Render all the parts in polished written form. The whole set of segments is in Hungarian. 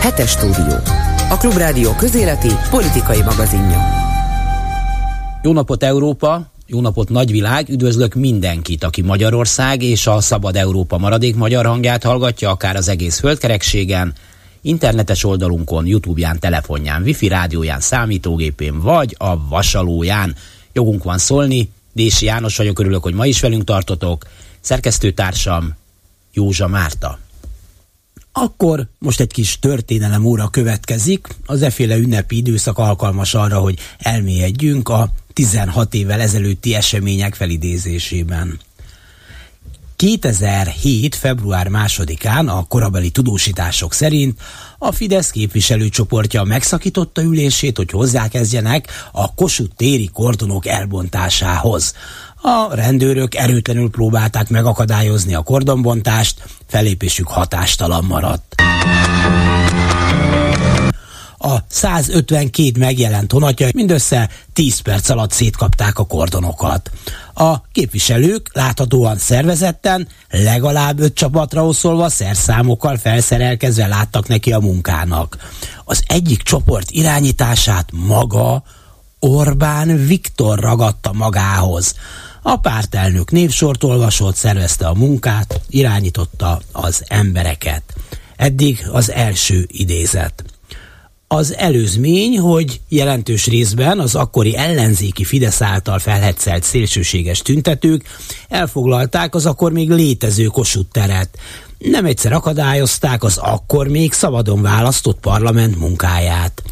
Hetes stúdió. A Klubrádió közéleti, politikai magazinja. Jó napot, Európa! Jó napot, nagyvilág! Üdvözlök mindenkit, aki Magyarország és a Szabad Európa maradék magyar hangját hallgatja, akár az egész földkerekségen, internetes oldalunkon, YouTube-ján, telefonján, wifi rádióján, számítógépén vagy a vasalóján. Jogunk van szólni. Dési János vagyok, örülök, hogy ma is velünk tartotok. Szerkesztőtársam Józsa Márta. Akkor most egy kis történelem óra következik. Az eféle ünnepi időszak alkalmas arra, hogy elmélyedjünk a 16 évvel ezelőtti események felidézésében. 2007. február 2-án a korabeli tudósítások szerint a Fidesz képviselőcsoportja megszakította ülését, hogy hozzákezdjenek a Kossuth-téri kordonok elbontásához. A rendőrök erőtlenül próbálták megakadályozni a kordonbontást, fellépésük hatástalan maradt. A 152 megjelent honatja mindössze 10 perc alatt szétkapták a kordonokat. A képviselők láthatóan szervezetten, legalább 5 csapatra oszolva, szerszámokkal felszerelkezve láttak neki a munkának. Az egyik csoport irányítását maga Orbán Viktor ragadta magához. A pártelnök névsort olvasott, szervezte a munkát, irányította az embereket. Eddig az első idézet. Az előzmény, hogy jelentős részben az akkori ellenzéki Fidesz által felhetszelt szélsőséges tüntetők elfoglalták az akkor még létező Kossuth teret. Nem egyszer akadályozták az akkor még szabadon választott parlament munkáját.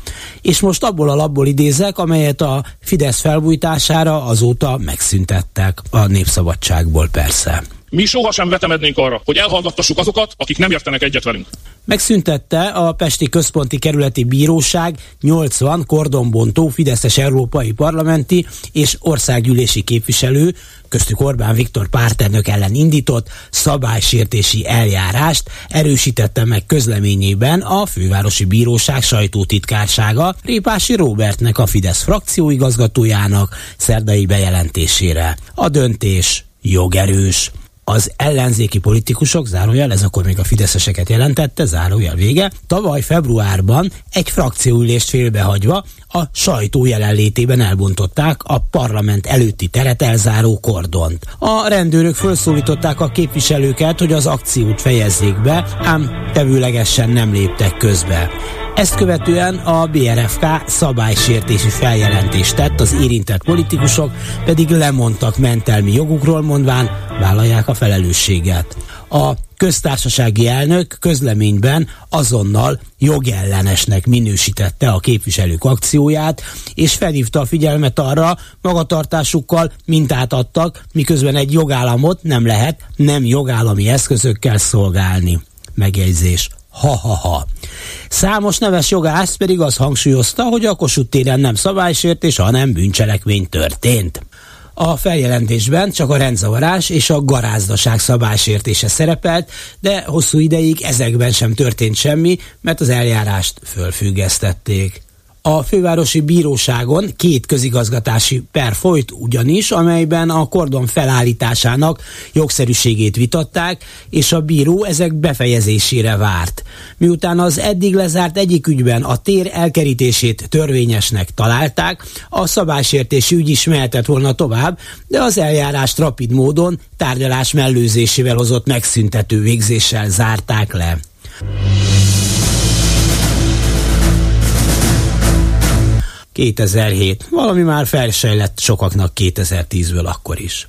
És most abból a lapból idézek, amelyet a Fidesz felbújtására azóta megszüntettek, a Népszabadságból persze. Mi sohasem vetemednénk arra, hogy elhallgattassuk azokat, akik nem értenek egyet velünk. Megszüntette a Pesti Központi Kerületi Bíróság 80 kordonbontó fideszes európai parlamenti és országgyűlési képviselő, köztük Orbán Viktor pártelnök ellen indított szabálysértési eljárást, erősítette meg közleményében a Fővárosi Bíróság sajtótitkársága Répási Robertnek, a Fidesz frakcióigazgatójának szerdai bejelentésére. A döntés jogerős. Az ellenzéki politikusok, zárójel, ez akkor még a fideszeseket jelentette, zárójel vége, tavaly februárban egy frakcióülést félbehagyva a sajtó jelenlétében elbontották a parlament előtti teret elzáró kordont. A rendőrök felszólították a képviselőket, hogy az akciót fejezzék be, ám tevőlegesen nem léptek közbe. Ezt követően a BRFK szabálysértési feljelentést tett, az érintett politikusok pedig lemondtak mentelmi jogukról, mondván vállalják a felelősséget. A köztársasági elnök közleményben azonnal jogellenesnek minősítette a képviselők akcióját, és felhívta a figyelmet arra, magatartásukkal mintát adtak, miközben egy jogállamot nem lehet nem jogállami eszközökkel szolgálni. Megjegyzés. Ha-ha-ha. Számos neves jogász pedig azt hangsúlyozta, hogy a Kossuth-téren nem szabálysértés, hanem bűncselekmény történt. A feljelentésben csak a rendzavarás és a garázdaság szabálysértése szerepelt, de hosszú ideig ezekben sem történt semmi, mert az eljárást fölfüggesztették. A Fővárosi Bíróságon 2 közigazgatási per folyt ugyanis, amelyben a kordon felállításának jogszerűségét vitatták, és a bíró ezek befejezésére várt. Miután az eddig lezárt egyik ügyben a tér elkerítését törvényesnek találták, a szabálysértési ügy is mehetett volna tovább, de az eljárást rapid módon tárgyalás mellőzésével hozott megszüntető végzéssel zárták le. Valami már felsejlett sokaknak 2010-ből akkor is.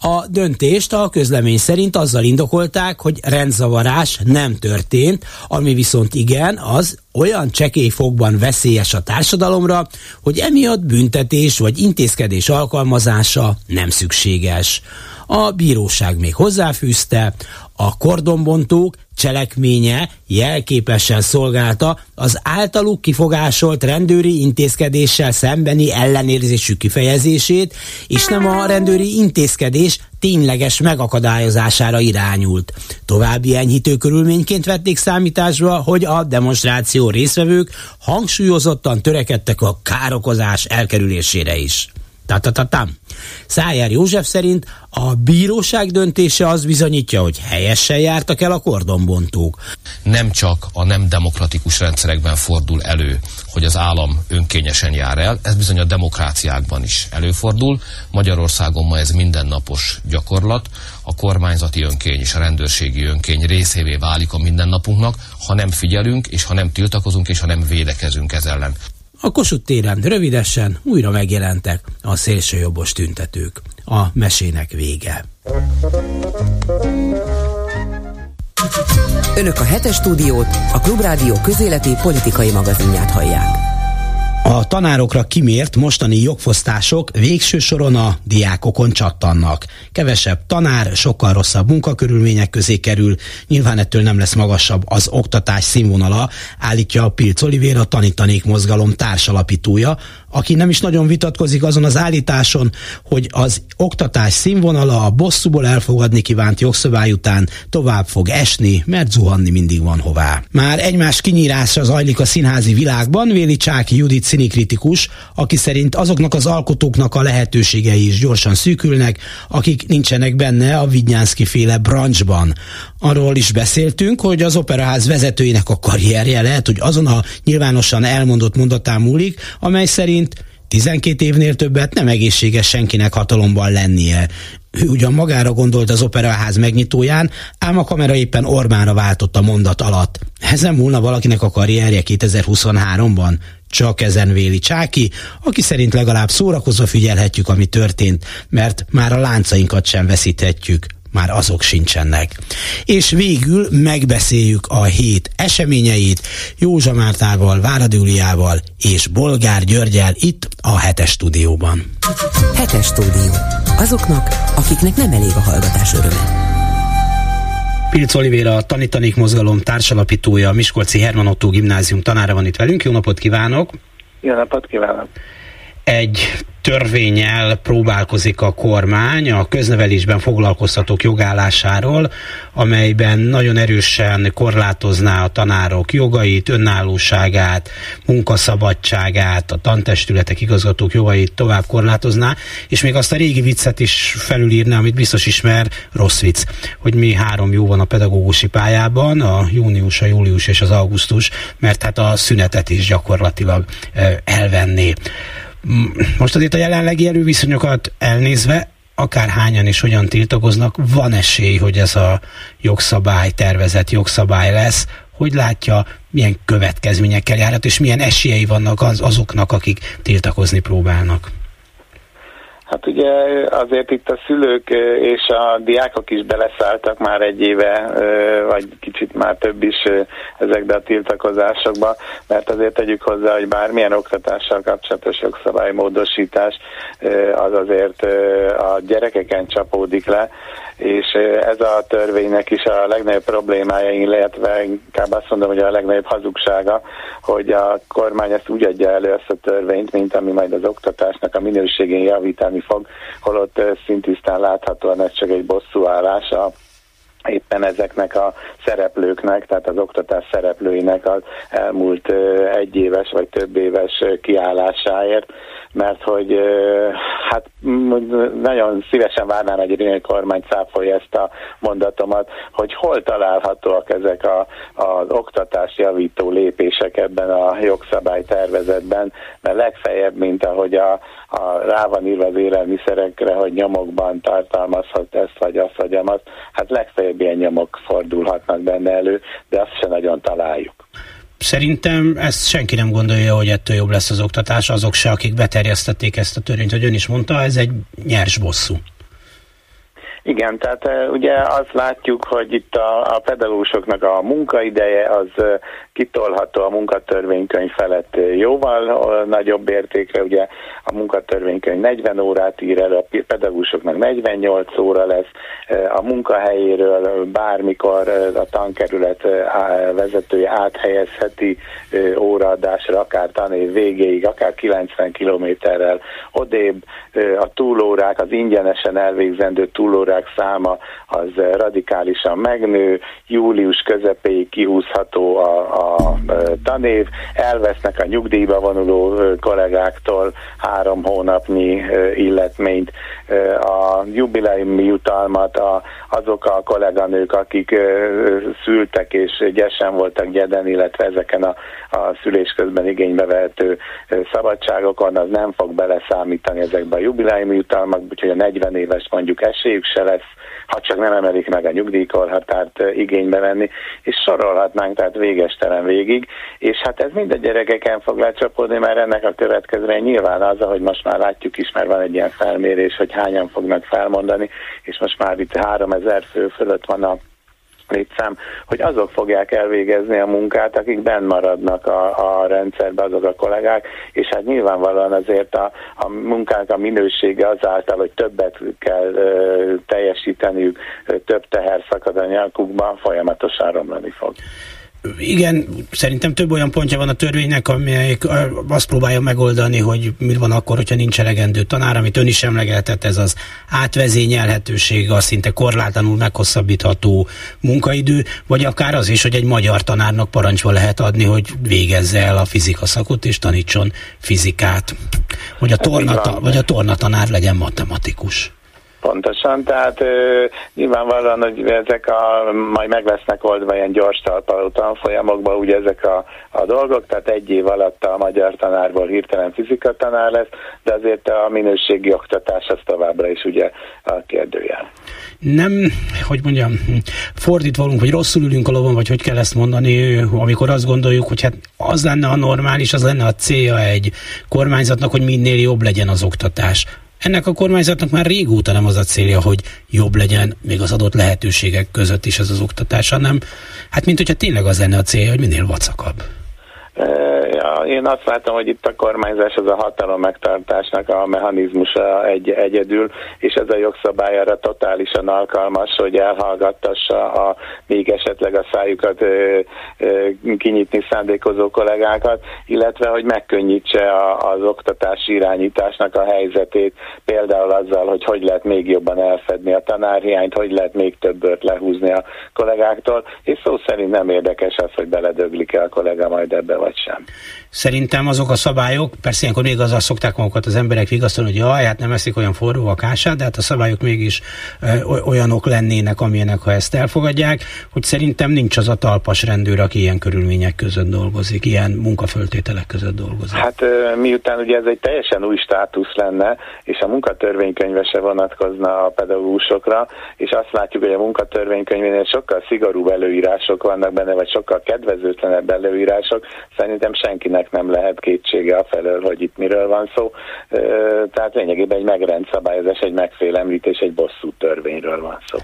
A döntést a közlemény szerint azzal indokolták, hogy rendzavarás nem történt, ami viszont igen, az olyan csekély fokban veszélyes a társadalomra, hogy emiatt büntetés vagy intézkedés alkalmazása nem szükséges. A bíróság még hozzáfűzte, a kordonbontók cselekménye jelképesen szolgálta az általuk kifogásolt rendőri intézkedéssel szembeni ellenérzésük kifejezését, és nem a rendőri intézkedés tényleges megakadályozására irányult. További enyhítő körülményként vették számításba, hogy a demonstráció résztvevők hangsúlyozottan törekedtek a károkozás elkerülésére is. Szájár József szerint a bíróság döntése az bizonyítja, hogy helyesen jártak el a kordonbontók. Nem csak a nem demokratikus rendszerekben fordul elő, hogy az állam önkényesen jár el, ez bizony a demokráciákban is előfordul. Magyarországon ma ez mindennapos gyakorlat, a kormányzati önkény és a rendőrségi önkény részévé válik a mindennapunknak, ha nem figyelünk, és ha nem tiltakozunk, és ha nem védekezünk ez ellen. A Kossuth-téren rövidesen újra megjelentek a szélsőjobbos tüntetők. A mesének vége. Önök a Hetes Stúdiót, a Klubrádió közéleti politikai magazinját hallják. A tanárokra kimért mostani jogfosztások végső soron a diákokon csattannak. Kevesebb tanár, sokkal rosszabb munkakörülmények közé kerül, nyilván ettől nem lesz magasabb az oktatás színvonala, állítja a Pilz Olivér, a Tanítanék mozgalom társalapítója, aki nem is nagyon vitatkozik azon az állításon, hogy az oktatás színvonala a bosszúból elfogadni kívánt jogszabály után tovább fog esni, mert zuhanni mindig van hová. Már egymás kinyírása zajlik a színházi világban, Véli Csák Judit színikritikus, aki szerint azoknak az alkotóknak a lehetőségei is gyorsan szűkülnek, akik nincsenek benne a Vidnyánszky féle branchban. Arról is beszéltünk, hogy az operaház vezetőinek a karrierje lehet, hogy azon a nyilvánosan elmondott mondatán múlik, amely szerint 12 évnél többet nem egészséges senkinek hatalomban lennie. Ő ugyan magára gondolt az operaház megnyitóján, ám a kamera éppen Orbánra váltott a mondat alatt. Ezen múlna valakinek a karrierje 2023-ban? Csak ezen Véli Csáki, aki szerint legalább szórakozva figyelhetjük, ami történt, mert már a láncainkat sem veszíthetjük. Már azok sincsenek. És végül megbeszéljük a hét eseményeit Józsa Mártával, Várad Júliával és Bolgár Györgyel itt a Hetes Stúdióban. Hetes Stúdió. Azoknak, akiknek nem elég a hallgatás öröme. Pilz Olivér, a Tanítanék mozgalom társalapítója, a Miskolci Herman Otto gimnázium tanára van itt velünk. Jó napot kívánok! Jó napot kívánok! Egy törvénnyel próbálkozik a kormány a köznevelésben foglalkoztatók jogállásáról, amelyben nagyon erősen korlátozná a tanárok jogait, önállóságát, munkaszabadságát, a tantestületek, igazgatók jogait tovább korlátozná, és még azt a régi viccet is felülírná, amit biztos ismer, rossz vicc, hogy mi három jó van a pedagógusi pályában, a június, a július és az augusztus, mert hát a szünetet is gyakorlatilag elvenné. Most azért a jelenlegi erőviszonyokat elnézve, akár hányan és hogyan tiltakoznak, van esély, hogy ez a jogszabály, tervezett jogszabály lesz. Hogy látja, milyen következményekkel járhat, és milyen esélyei vannak azoknak, akik tiltakozni próbálnak? Hát ugye azért itt a szülők és a diákok is beleszálltak már egy éve, vagy kicsit már több is ezekbe a tiltakozásokba, mert azért tegyük hozzá, hogy bármilyen oktatással kapcsolatos jogszabálymódosítás az azért a gyerekeken csapódik le, és ez a törvénynek is a legnagyobb problémája, illetve inkább azt mondom, hogy a legnagyobb hazugsága, hogy a kormány ezt úgy adja elő, ezt a törvényt, mint ami majd az oktatásnak a minőségén javítani fog, holott szintisztán láthatóan ez csak egy bosszúállás éppen ezeknek a szereplőknek, tehát az oktatás szereplőinek az elmúlt egyéves vagy több éves kiállásáért, mert hogy hát nagyon szívesen várnám, hogy a kormány cáfolja ezt a mondatomat, hogy hol találhatóak ezek az oktatás javító lépések ebben a jogszabálytervezetben, mert legfeljebb, mint ahogy rá van írva az élelmiszerekre, hogy nyomokban tartalmazhat ezt vagy azt vagy amaz, hát legfeljebb ilyen nyomok fordulhatnak benne elő, de azt sem nagyon találjuk. Szerintem ezt senki nem gondolja, hogy ettől jobb lesz az oktatás, azok se, akik beterjesztették ezt a törvényt, hogy ön is mondta, ez egy nyers bosszú. Igen, tehát ugye azt látjuk, hogy itt a pedagógusoknak a munkaideje az kitolható a munkatörvénykönyv felett jóval nagyobb értékre, ugye a munkatörvénykönyv 40 órát ír elő, a pedagógusoknak 48 óra lesz, a munkahelyéről bármikor a tankerület vezetője áthelyezheti óraadásra, akár tanév végéig, akár 90 kilométerrel odébb, a túlórák, az ingyenesen elvégzendő túlórák bírák száma az radikálisan megnő, július közepéig kihúzható a tanév, elvesznek a nyugdíjba vonuló kollégáktól 3 hónapnyi illetményt, a jubileumi jutalmat azok a kolléganők, akik szültek és gyesen voltak gyeden, illetve ezeken a szülés közben igénybe vehető szabadságokon, az nem fog beleszámítani ezekbe a jubileumi jutalmak, úgyhogy a 40 éves mondjuk esélyük se lesz, ha csak nem emelik meg a nyugdíjkorhatárt igénybe venni, és sorolhatnánk, tehát végestelen végig, és hát ez mind a gyerekeken fog lecsapódni, mert ennek a következménye nyilván az, ahogy most már látjuk is, mert van egy ilyen felmérés, hogy hányan fognak felmondani, és most már itt 3000 fő fölött van a létszám, hogy azok fogják elvégezni a munkát, akik benn maradnak a rendszerbe, azok a kollégák, és hát nyilvánvalóan azért a munkánk a minősége azáltal, hogy többet kell teljesíteniük, több teher szakad a nyakukban, folyamatosan romlani fog. Igen, szerintem több olyan pontja van a törvénynek, amelyik azt próbálja megoldani, hogy mi van akkor, hogyha nincs elegendő tanár, amit ön is emlegetett, ez az átvezényelhetőség, a szinte korlátlanul meghosszabbítható munkaidő, vagy akár az is, hogy egy magyar tanárnak parancsba lehet adni, hogy végezze el a fizika szakot és tanítson fizikát, hogy a tornatanár legyen matematikus. Pontosan, tehát nyilvánvalóan, hogy ezek majd meg lesznek oldva ilyen gyors talpaló tanfolyamokban, ugye ezek a dolgok, tehát 1 év alatt a magyar tanárból hirtelen fizikatanár lesz, de azért a minőségi oktatás az továbbra is ugye a kérdőjel. Nem, hogy mondjam, fordítva valunk, vagy rosszul ülünk a lovon, vagy hogy kell ezt mondani, amikor azt gondoljuk, hogy hát az lenne a normális, az lenne a célja egy kormányzatnak, hogy minél jobb legyen az oktatás. Ennek a kormányzatnak már régóta nem az a célja, hogy jobb legyen még az adott lehetőségek között is ez az oktatás, hanem hát mint hogyha tényleg az lenne a célja, hogy minél vacakabb. Én azt látom, hogy itt a kormányzás az a hatalom megtartásnak a mechanizmusa egyedül, és ez a jogszabály arra totálisan alkalmas, hogy elhallgattassa még esetleg a szájukat kinyitni szándékozó kollégákat, illetve hogy megkönnyítse az oktatási irányításnak a helyzetét, például azzal, hogy lehet még jobban elfedni a tanárhiányt, hogy lehet még több bört lehúzni a kollégáktól, és szó szerint nem érdekes az, hogy beledöglik-e a kolléga majd ebbe vagy sem. Szerintem azok a szabályok, persze ilyenkor még azzal szokták magukat az emberek vigasztalni, hogy jaj, hát nem eszik olyan forró a kását, de hát a szabályok mégis olyanok lennének, amilyenek, ha ezt elfogadják, hogy szerintem nincs az a talpas rendőr, aki ilyen körülmények között dolgozik, ilyen munkaföltételek között dolgozik. Hát miután ugye ez egy teljesen új státusz lenne, és a munkatörvénykönyve se vonatkozna a pedagógusokra, és azt látjuk, hogy a munkatörvénykönyvnél sokkal szigorúbb előírások vannak benne, vagy sokkal kedvezőtlenebb előírások, szerintem senkinek nem lehet kétsége afelől, hogy itt miről van szó. Tehát lényegében egy megrendszabályozás, egy megfélemlítés, egy bosszú törvényről van szó.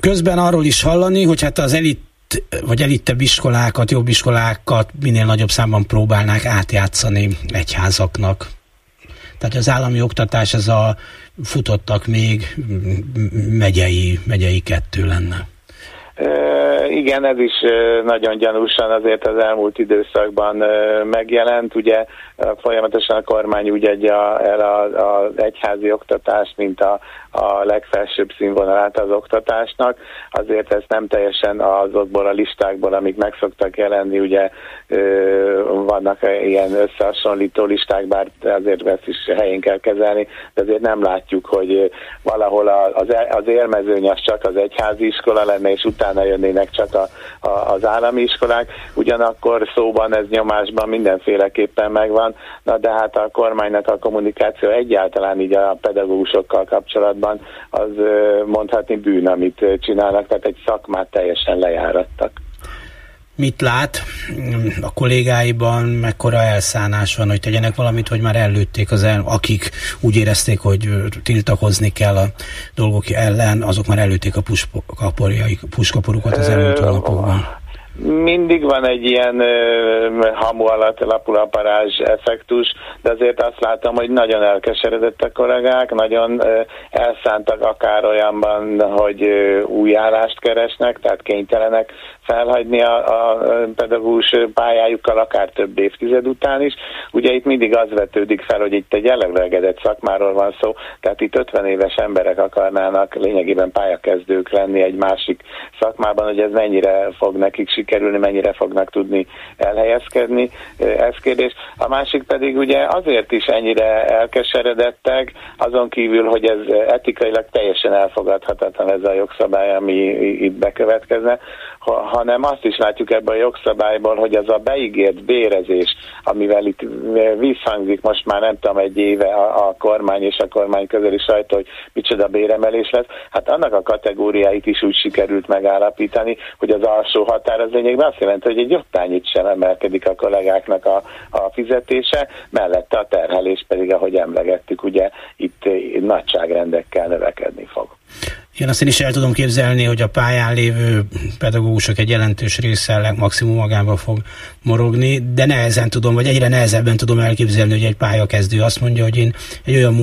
Közben arról is hallani, hogy hát az elittebb iskolákat, jobb iskolákat minél nagyobb számban próbálnák átjátszani egyházaknak. Tehát az állami oktatás, ez a futottak még megyei 2 lenne. Igen, ez is nagyon gyanúsan azért az elmúlt időszakban megjelent. Ugye folyamatosan a kormány úgy adja el az egyházi oktatást, mint a legfelsőbb színvonalát az oktatásnak. Azért ez nem teljesen azokból a listákból, amik meg szoktak jelenni, ugye vannak ilyen összehasonlító listák, bár azért ezt is helyén kell kezelni, de azért nem látjuk, hogy valahol az élmezőny az csak az egyházi iskola lenne, és utána jönnének csak az állami iskolák. Ugyanakkor szóban ez nyomásban mindenféleképpen megvan, de hát a kormánynak a kommunikáció egyáltalán így a pedagógusokkal kapcsolatban az mondhatni bűn, amit csinálnak, tehát egy szakmát teljesen lejárattak. Mit lát a kollégáiban, mekkora elszánás van, hogy tegyenek valamit, hogy már előtték akik úgy érezték, hogy tiltakozni kell a dolgok ellen, azok már előtték a puskaporukat az elmúlt hónapokban? Mindig van egy ilyen hamu alatt lapulaparázs effektus, de azért azt látom, hogy nagyon elkeseredett a kollégák, nagyon elszántak akár olyanban, hogy új állást keresnek, tehát kénytelenek felhagyni a pedagógus pályájukkal akár több évtized után is. Ugye itt mindig az vetődik fel, hogy itt egy elöregedett szakmáról van szó, tehát itt 50 éves emberek akarnának lényegében pályakezdők lenni egy másik szakmában, hogy ez mennyire fog nekik sikerülni, mennyire fognak tudni elhelyezkedni, ez kérdés. A másik pedig ugye azért is ennyire elkeseredettek, azon kívül, hogy ez etikailag teljesen elfogadhatatlan ez a jogszabály, ami itt bekövetkezne, hanem azt is látjuk ebben a jogszabályból, hogy az a beígért bérezés, amivel itt visszhangzik most már nem tudom egy éve a kormány és a kormány közeli sajtó, hogy micsoda béremelés lesz, hát annak a kategóriáit is úgy sikerült megállapítani, hogy az alsó határ az lényegben azt jelenti, hogy egy jobbtányit sem emelkedik a kollégáknak a fizetése, mellette a terhelés pedig, ahogy emlegettük, ugye itt nagyságrendekkel növekedni fog. Igen, azt én is el tudom képzelni, hogy a pályán lévő pedagógusok egy jelentős része maximum magában fog morogni, de nehezen tudom, vagy egyre nehezebben tudom elképzelni, hogy egy pályakezdő azt mondja, hogy én egy olyan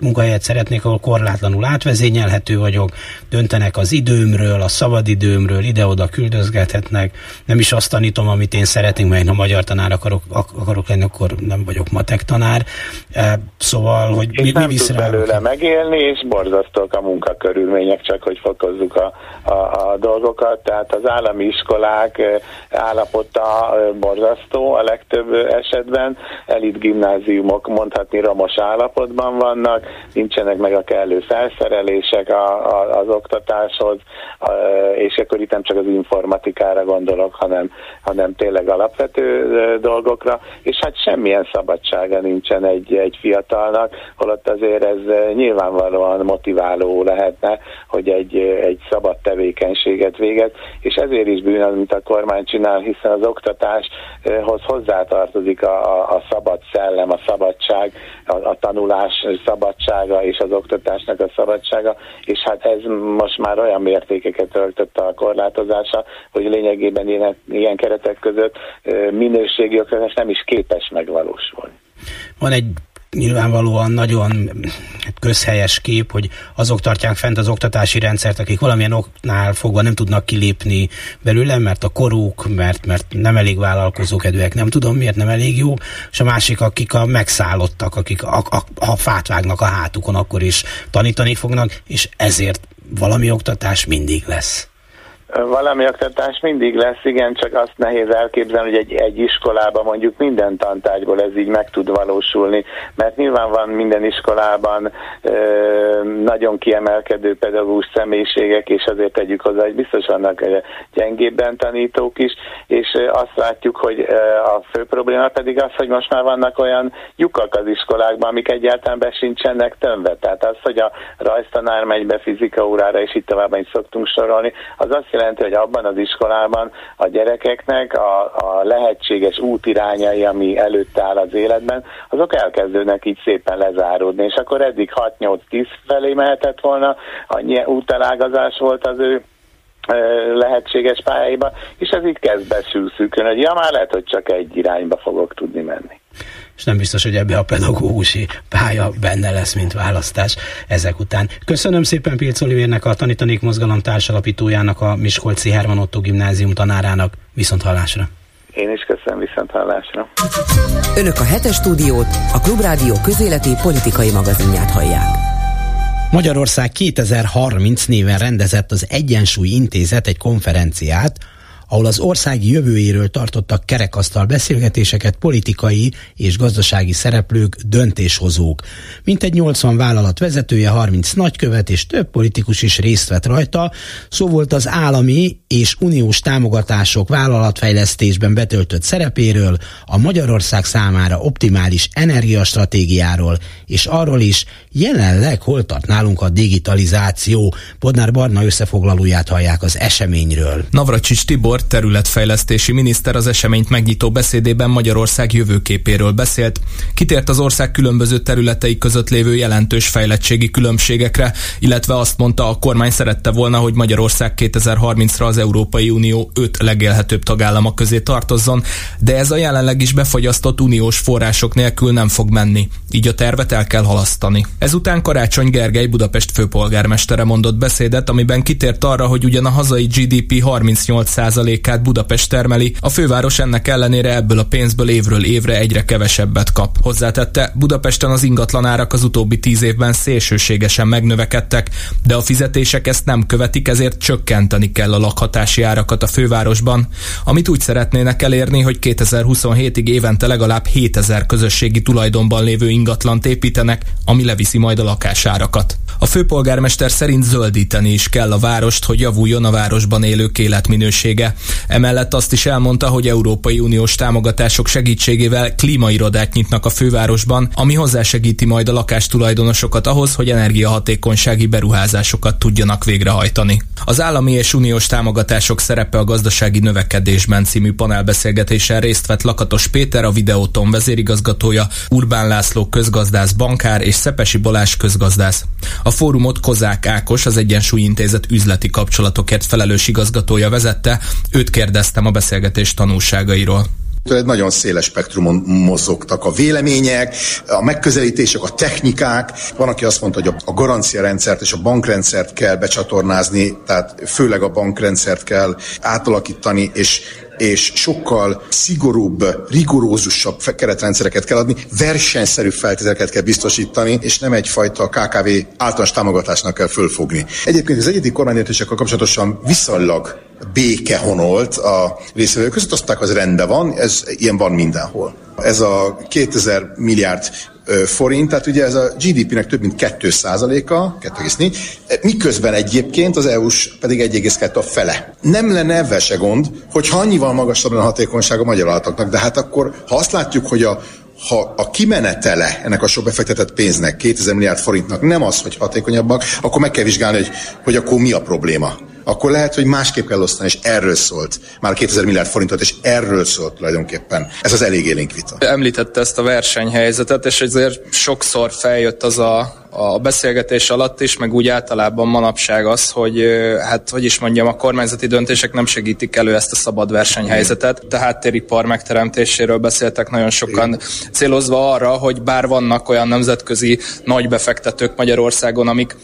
munkahelyet szeretnék, ahol korlátlanul átvezényelhető vagyok, döntenek az időmről, a szabadidőmről, ide-oda küldözgethetnek, nem is azt tanítom, amit én szeretnék, mert én, ha magyar tanár akarok lenni, akkor nem vagyok matek tanár. Szóval, hogy mi visz rá? Nem tud belőle megélni, és borzasztók a munkakörülmények, csak hogy fokozzuk a dolgokat, tehát az állami iskolák állapota borzasztó a legtöbb esetben, elit gimnáziumok mondhatni romos állapotban vannak, nincsenek meg a kellő felszerelések az oktatáshoz, és akkor itt nem csak az informatikára gondolok, hanem tényleg alapvető dolgokra, és hát semmilyen szabadsága nincsen egy fiatalnak, holott azért ez nyilvánvalóan motiváló lehetne, hogy egy szabad tevékenységet végez, és ezért is bűn az, amit a kormány csinál, hiszen az oktatáshoz hozzátartozik a szabad szellem, a szabadság, a tanulás szabadsága és az oktatásnak a szabadsága, és hát ez most már olyan mértékeket öltött a korlátozása, hogy lényegében ilyen keretek között minőségi oktatás nem is képes megvalósulni. Van egy nyilvánvalóan nagyon közhelyes kép, hogy azok tartják fent az oktatási rendszert, akik valamilyen oknál fogva nem tudnak kilépni belőle, mert a koruk, mert nem elég vállalkozókedvűek, nem tudom miért, nem elég jó, és a másik, akik a megszállottak, akik ha fát vágnak a hátukon, akkor is tanítani fognak, és ezért valami oktatás mindig lesz. Valami oktatás mindig lesz, igen, csak azt nehéz elképzelni, hogy egy iskolában mondjuk minden tantárgyból ez így meg tud valósulni, mert nyilván van minden iskolában nagyon kiemelkedő pedagógus személyiségek, és azért tegyük hozzá, hogy biztos vannak gyengébben tanítók is, és azt látjuk, hogy a fő probléma pedig az, hogy most már vannak olyan lyukak az iskolákban, amik egyáltalán be sincsenek tömve. Tehát az, hogy a rajztanár megy be fizika órára, és itt tovább is szoktunk sorolni, az azt jelenti, hogy abban az iskolában a gyerekeknek a lehetséges útirányai, ami előtt áll az életben, azok elkezdődnek így szépen lezáródni, és akkor eddig 6-8-10 felé mehetett volna, annyi útelágazás volt az ő lehetséges pályáiba, és ez így kezd beszűszűkön, hogy ja, már lehet, hogy csak egy irányba fogok tudni menni. És nem biztos, hogy ebbe a pedagógusi pálya benne lesz, mint választás ezek után. Köszönöm szépen Pilz Olivérnek, a Tanítanék mozgalom társalapítójának, a Miskolci Herman Otto gimnázium tanárának. Viszonthallásra! Én is köszönöm, viszonthallásra! Önök a Hetes Stúdiót, a Klubrádió közéleti politikai magazinját hallják. Magyarország 2030 néven rendezett az Egyensúly Intézet egy konferenciát, ahol az ország jövőjéről tartottak kerekasztal beszélgetéseket politikai és gazdasági szereplők, döntéshozók. Mintegy 80 vállalat vezetője, 30 nagykövet és több politikus is részt vett rajta. Szó volt az állami és uniós támogatások vállalatfejlesztésben betöltött szerepéről, a Magyarország számára optimális energiastratégiáról, és arról is, jelenleg hol tart nálunk a digitalizáció. Bodnár Barna összefoglalóját hallják az eseményről. Navracsics Tibor területfejlesztési miniszter az eseményt megnyitó beszédében Magyarország jövőképéről beszélt. Kitért az ország különböző területei között lévő jelentős fejlettségi különbségekre, illetve azt mondta, a kormány szerette volna, hogy Magyarország 2030-ra az Európai Unió 5 legélhetőbb tagállama közé tartozzon, de ez a jelenleg is befagyasztott uniós források nélkül nem fog menni, így a tervet el kell halasztani. Ezután Karácsony Gergely Budapest főpolgármestere mondott beszédet, amiben kitért arra, hogy ugyan a hazai GDP 38%-át Budapest termeli, a főváros ennek ellenére ebből a pénzből évről évre egyre kevesebbet kap. Hozzátette, Budapesten az ingatlanárak az utóbbi 10 évben szélsőségesen megnövekedtek, de a fizetések ezt nem követik, ezért csökkenteni kell a lakhatási árakat a fővárosban, amit úgy szeretnének elérni, hogy 2027-ig évente legalább 7000 közösségi tulajdonban lévő ingatlant építenek, ami leviszi majd a lakásárakat. A főpolgármester szerint zöldíteni is kell a várost, hogy javuljon a városban élők életminősége. Emellett azt is elmondta, hogy Európai Uniós támogatások segítségével klímairodát nyitnak a fővárosban, ami hozzásegíti majd a lakástulajdonosokat ahhoz, hogy energiahatékonysági beruházásokat tudjanak végrehajtani. Az állami és uniós támogatások szerepe a gazdasági növekedésben című panelbeszélgetésen részt vett Lakatos Péter, a Videóton vezérigazgatója, Urbán László közgazdász bankár és Szepesi Balázs közgazdász. A fórumot Kozák Ákos, az Egyensúly Intézet üzleti kapcsolatokért felelős igazgatója vezette, őt kérdeztem a beszélgetés tanulságairól. Egy nagyon széles spektrumon mozogtak a vélemények, a megközelítések, a technikák. Van, aki azt mondta, hogy a garanciarendszert és a bankrendszert kell becsatornázni, tehát főleg a bankrendszert kell átalakítani, és sokkal szigorúbb, rigorózusabb keretrendszereket kell adni, versenyszerű feltételeket kell biztosítani, és nem egyfajta KKV általános támogatásnak kell fölfogni. Egyébként az egyedi kormányértésekkel kapcsolatosan viszonylag béke honolt a részvevők között, azt mondták, az rendben van, ez ilyen van mindenhol. Ez a 2000 milliárd forint, tehát ugye ez a GDP-nek több mint 2%-a, 2,4, miközben egyébként az EU-s pedig 1,2 a fele. Nem lenne ebben se gond, hogyha annyival magasabb lenne a hatékonyság a magyar állatoknak, de hát akkor, ha azt látjuk, hogy ha a kimenetele ennek a sok befektetett pénznek, 2000 milliárd forintnak nem az, hogy hatékonyabbak, akkor meg kell vizsgálni, hogy akkor mi a probléma. Akkor lehet, hogy másképp kell osztani, és erről szólt már 2000 milliárd forintot, és erről szólt tulajdonképpen ez az elég élénk vita. Említette ezt a versenyhelyzetet, és ezért sokszor feljött az a beszélgetés alatt is, meg úgy általában manapság az, hogy hát, hogy is mondjam, a kormányzati döntések nem segítik elő ezt a szabad versenyhelyzetet. A háttéripar megteremtéséről beszéltek nagyon sokan, célozva arra, hogy bár vannak olyan nemzetközi nagy befektetők Magyarországon, amik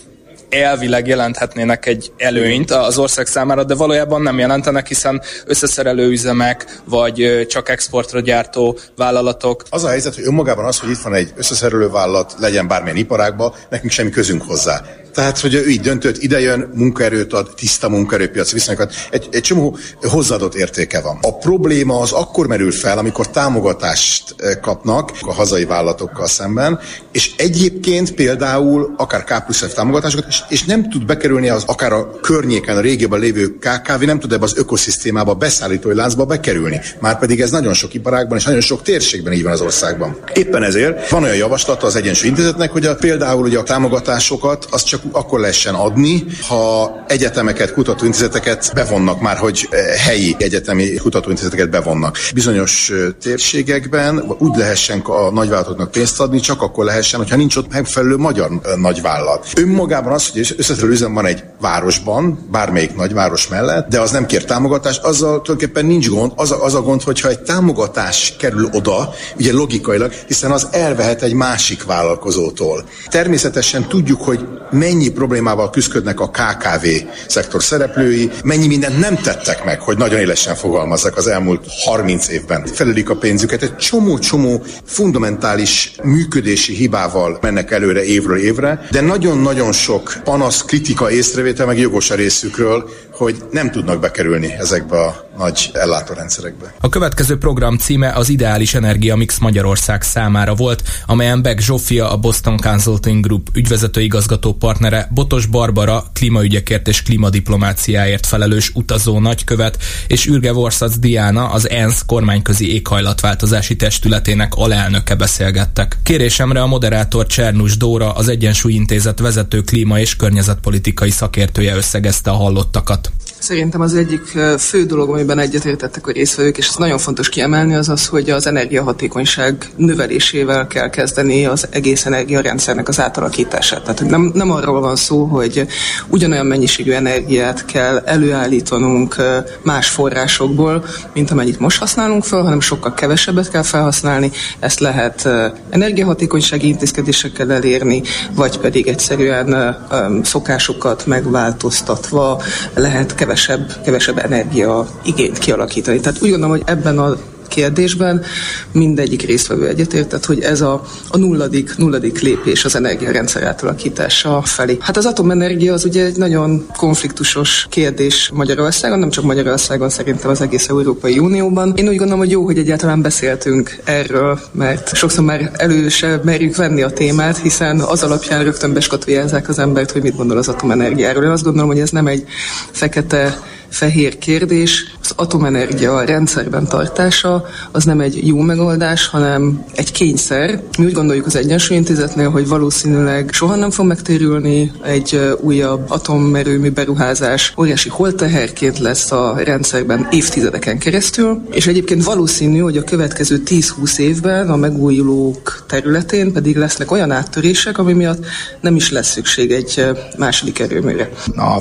elvileg jelenthetnének egy előnyt az ország számára, de valójában nem jelentenek, hiszen összeszerelő üzemek, vagy csak exportra gyártó vállalatok. Az a helyzet, hogy önmagában az, hogy itt van egy összeszerelő vállalat, legyen bármilyen iparágban, nekünk semmi közünk hozzá. Tehát, hogy ő így döntött, idejön, munkaerőt ad, tiszta munkaerőpiaci viszonyokat, egy csomó hozzáadott értéke van. A probléma az akkor merül fel, amikor támogatást kapnak a hazai vállalatokkal szemben, és egyébként például akár K+F támogatásokat, és nem tud bekerülni az akár a környéken, a régióban lévő KKV, nem tud ebbe az ökoszisztémába, beszállítói láncba bekerülni. Márpedig ez nagyon sok iparágban és nagyon sok térségben így van az országban. Éppen ezért van olyan javaslata az Egyensúly Intézetnek, hogy például ugye a támogatásokat az csak akkor lehessen adni, ha egyetemeket, kutatóintézeteket bevonnak már, hogy helyi egyetemi kutatóintézeteket bevonnak. Bizonyos térségekben úgy lehessen a nagyvállalatoknak pénzt adni, csak akkor lehessen, hogyha nincs ott megfelelő magyar nagyvállalat. Önmagában az, hogy összeszerelő üzem van egy városban, bármelyik nagyváros mellett, de az nem kér támogatást, azzal tulajdonképpen nincs gond. Az a gond, hogyha egy támogatás kerül oda, ugye logikailag, hiszen az elvehet egy másik vállalkozótól. Természetesen tudjuk, hogy mennyi problémával küzdködnek a KKV szektor szereplői, mennyi mindent nem tettek meg, hogy nagyon élesen fogalmazzak az elmúlt 30 évben. Felelik a pénzüket, egy csomó-csomó fundamentális működési hibával mennek előre évről évre, de nagyon-nagyon sok panasz, kritika, észrevétel meg jogos a részükről, hogy nem tudnak bekerülni ezekbe a nagy ellátórendszerekbe. A következő program címe az Ideális Energiamix Magyarország számára volt, amelyen Beck Zsófia, a Boston Consulting Group ügyvezető igazgató partnere, Botos Barbara, klímaügyekért és klímadiplomáciáért felelős utazó nagykövet, és Ürge Vorszac Diana, az ENSZ kormányközi éghajlatváltozási testületének alelnöke beszélgettek. Kérésemre a moderátor Csernus Dóra, az Egyensúly Intézet vezető klíma és környezetpolitikai szakértője összegezte a hallottakat. Szerintem az egyik fő dolog, többen egyetértettek, hogy részvevők, és ez nagyon fontos kiemelni, az az, hogy az energiahatékonyság növelésével kell kezdeni az egész energiarendszernek az átalakítását. Tehát nem arról van szó, hogy ugyanolyan mennyiségű energiát kell előállítanunk más forrásokból, mint amennyit most használunk fel, hanem sokkal kevesebbet kell felhasználni. Ezt lehet energiahatékonysági intézkedésekkel elérni, vagy pedig egyszerűen szokásokat megváltoztatva lehet kevesebb energia igényt kialakítani. Tehát úgy gondolom, hogy ebben a kérdésben mindegyik résztvevő egyetértett, hogy ez a nulladik lépés az energiarendszer átalakítása felé. Hát az atomenergia az ugye egy nagyon konfliktusos kérdés Magyarországon, nem csak Magyarországon, szerintem az egész Európai Unióban. Én úgy gondolom, hogy jó, hogy egyáltalán beszéltünk erről, mert sokszor már elő sem merjük venni a témát, hiszen az alapján rögtön beskatujázzák az embert, hogy mit gondol az atomenergiáról. Én azt gondolom, hogy ez nem egy fekete-fehér kérdés. Az atomenergia a rendszerben tartása az nem egy jó megoldás, hanem egy kényszer. Mi úgy gondoljuk az Egyensúly Intézetnél, hogy valószínűleg soha nem fog megtérülni egy újabb atomerőmű beruházás. Óriási holteherként lesz a rendszerben évtizedeken keresztül, és egyébként valószínű, hogy a következő 10-20 évben a megújulók területén pedig lesznek olyan áttörések, ami miatt nem is lesz szükség egy második erőműre.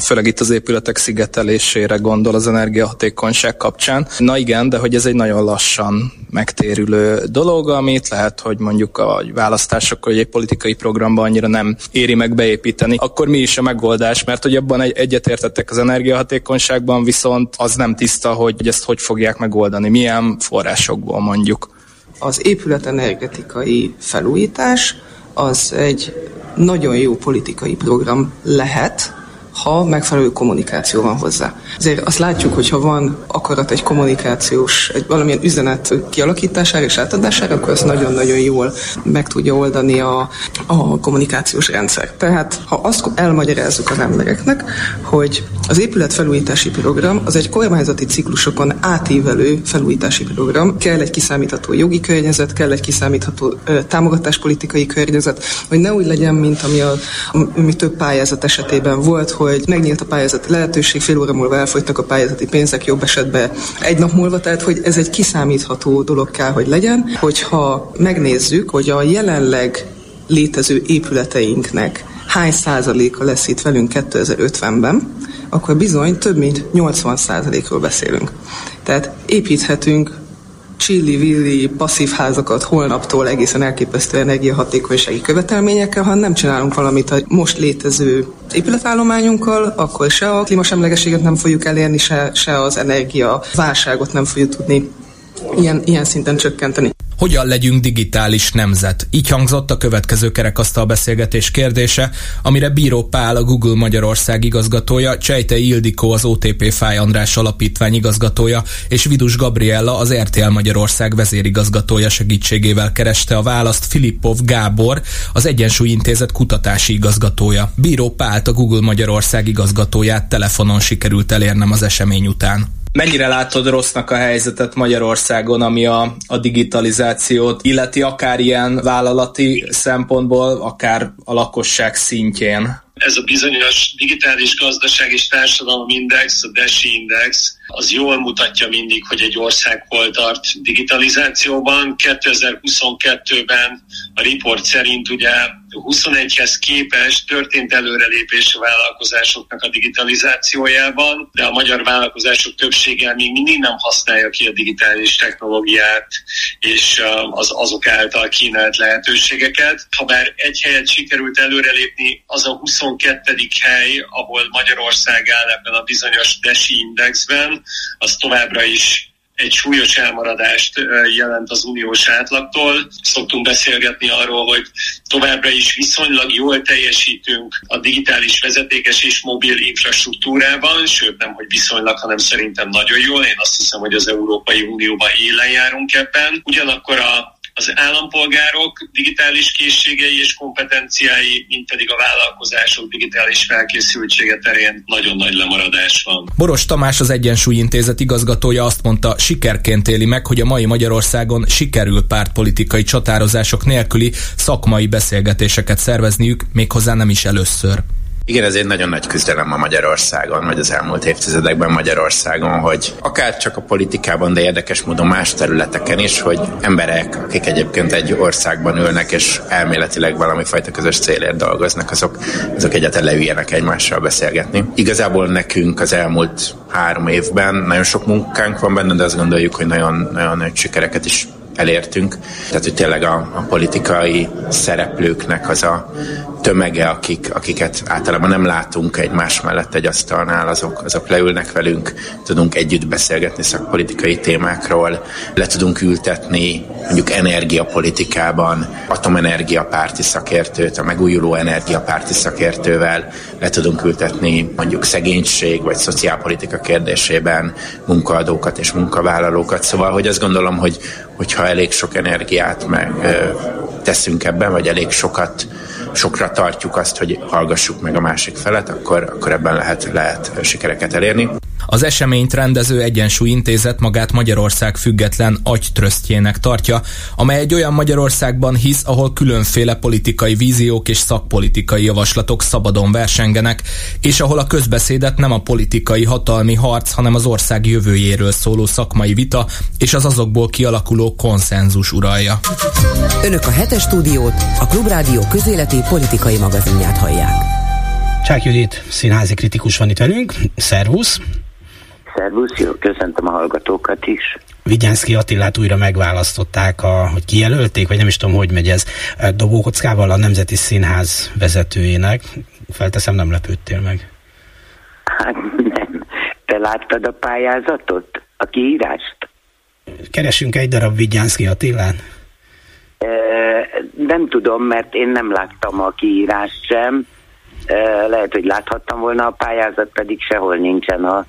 Főleg itt az épületek szigetelésére gondol az energiahatékonyság kapcsán. Na igen, de hogy ez egy nagyon lassan megtérülő dolog, amit lehet, hogy mondjuk a választásokkal, vagy egy politikai programban annyira nem éri meg beépíteni. Akkor mi is a megoldás? Mert hogy abban egyetértettek az energiahatékonyságban, viszont az nem tiszta, hogy ezt hogy fogják megoldani, milyen forrásokból mondjuk. Az épületenergetikai felújítás az egy nagyon jó politikai program lehet, ha megfelelő kommunikáció van hozzá. Azért azt látjuk, hogy ha van akarat egy kommunikációs, egy valamilyen üzenet kialakítására és átadására, akkor ezt nagyon-nagyon jól meg tudja oldani a kommunikációs rendszer. Tehát ha azt elmagyarázzuk az embereknek, hogy az épületfelújítási program az egy kormányzati ciklusokon átívelő felújítási program, kell egy kiszámítható jogi környezet, kell egy kiszámítható támogatáspolitikai környezet, hogy ne úgy legyen, mint ami több pályázat esetében volt, hogy megnyílt a pályázati lehetőség, fél óra múlva elfogytak a pályázati pénzek, jobb esetben egy nap múlva, tehát hogy ez egy kiszámítható dolog kell, hogy legyen. Hogyha megnézzük, hogy a jelenleg létező épületeinknek hány százaléka lesz itt velünk 2050-ben, akkor bizony több mint 80%-ról beszélünk. Tehát építhetünk csilli-villi passzív házakat holnaptól egészen elképesztő energiahatékonysági követelményekkel, ha nem csinálunk valamit a most létező épületállományunkkal, akkor se a klímasemlegességet nem fogjuk elérni, se az energiaválságot nem fogjuk tudni ilyen szinten csökkenteni. Hogyan legyünk digitális nemzet? Így hangzott a következő kerekasztal beszélgetés kérdése, amire Bíró Pál, a Google Magyarország igazgatója, Csejtei Ildikó, az OTP Fáy András Alapítvány igazgatója és Vidus Gabriella, az RTL Magyarország vezérigazgatója segítségével kereste a választ Filippov Gábor, az Egyensúly Intézet kutatási igazgatója. Bíró Pált, a Google Magyarország igazgatóját telefonon sikerült elérnem az esemény után. Mennyire látod rossznak a helyzetet Magyarországon, ami a digitalizációt illeti, akár ilyen vállalati szempontból, akár a lakosság szintjén? Ez a bizonyos digitális gazdaság és társadalom index, a DESI index, az jól mutatja mindig, hogy egy ország hol tart digitalizációban. 2022-ben a riport szerint ugye 21-hez képest történt előrelépés a vállalkozásoknak a digitalizációjában, de a magyar vállalkozások többsége még mindig nem használja ki a digitális technológiát és azok által kínált lehetőségeket. Habár egy helyet sikerült előrelépni, az a 22. hely, ahol Magyarország áll ebben a bizonyos DESI indexben, az továbbra is egy súlyos elmaradást jelent az uniós átlagtól. Szoktunk beszélgetni arról, hogy továbbra is viszonylag jól teljesítünk a digitális vezetékes és mobil infrastruktúrában, sőt nem, hogy viszonylag, hanem szerintem nagyon jól. Én azt hiszem, hogy az Európai Unióban élen járunk ebben. Ugyanakkor az állampolgárok digitális készségei és kompetenciái, mint pedig a vállalkozások digitális felkészültsége terén nagyon nagy lemaradás van. Boros Tamás, az Egyensúly Intézet igazgatója azt mondta, sikerként éli meg, hogy a mai Magyarországon sikerül pártpolitikai csatározások nélküli szakmai beszélgetéseket szervezniük, méghozzá nem is először. Igen, ez egy nagyon nagy küzdelem ma Magyarországon, vagy az elmúlt évtizedekben Magyarországon, hogy akár csak a politikában, de érdekes módon más területeken is, hogy emberek, akik egyébként egy országban ülnek, és elméletileg valami fajta közös célért dolgoznak, azok egyáltalán leüljenek egymással beszélgetni. Igazából nekünk az elmúlt 3 évben nagyon sok munkánk van benne, de azt gondoljuk, hogy nagyon nagy sikereket is elértünk. Tehát, hogy tényleg a politikai szereplőknek az a tömege, akiket általában nem látunk egymás mellett egy asztalnál, azok leülnek velünk, tudunk együtt beszélgetni szakpolitikai témákról, le tudunk ültetni mondjuk energiapolitikában atomenergiapárti szakértőt, a megújuló energiapárti szakértővel, le tudunk ültetni mondjuk szegénység vagy szociálpolitika kérdésében munkaadókat és munkavállalókat. Szóval, hogy azt gondolom, hogyha elég sok energiát teszünk ebben, vagy elég sokra tartjuk azt, hogy hallgassuk meg a másik felet, akkor ebben lehet sikereket elérni. Az eseményt rendező Egyensúly Intézet magát Magyarország független agytrösztjének tartja, amely egy olyan Magyarországban hisz, ahol különféle politikai víziók és szakpolitikai javaslatok szabadon versengenek, és ahol a közbeszédet nem a politikai hatalmi harc, hanem az ország jövőjéről szóló szakmai vita és az azokból kialakuló konszenzus uralja. Önök a Hetes Stúdiót, a Klubrádió közéleti politikai magazinját hallják. Csák Judit, színházi kritikus van itt velünk. Szervusz! Szervusz, jó, köszöntöm a hallgatókat is. Vidnyánszky Attilát újra megválasztották, hogy kijelölték, vagy nem is tudom, hogy megy ez, dobókockával a Nemzeti Színház vezetőjének. Felteszem, nem lepődtél meg. Hát nem. Te láttad a pályázatot? A kiírást? Keresünk egy darab Vidnyánszky Attilán? Nem tudom, mert én nem láttam a kiírást sem. Lehet, hogy láthattam volna, a pályázat pedig sehol nincsen a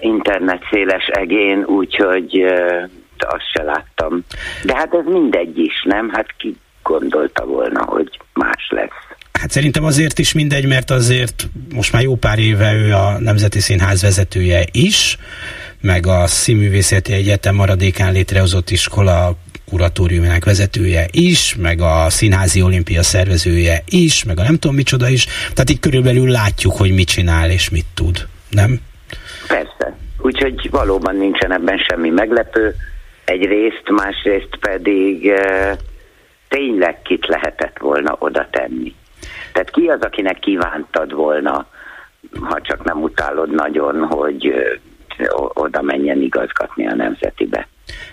internet széles egén, úgyhogy azt se láttam. De hát ez mindegy is, nem? Hát ki gondolta volna, hogy más lesz? Hát szerintem azért is mindegy, mert azért most már jó pár éve ő a Nemzeti Színház vezetője is, meg a Színművészeti Egyetem maradékán létrehozott iskola kuratóriumának vezetője is, meg a Színházi Olimpia szervezője is, meg a nem tudom micsoda is. Tehát így körülbelül látjuk, hogy mit csinál és mit tud, nem? Persze. Úgyhogy valóban nincsen ebben semmi meglepő. Egyrészt, másrészt pedig tényleg kit lehetett volna oda tenni. Tehát ki az, akinek kívántad volna, ha csak nem utálod nagyon, hogy oda menjen igazgatni a nemzetibe.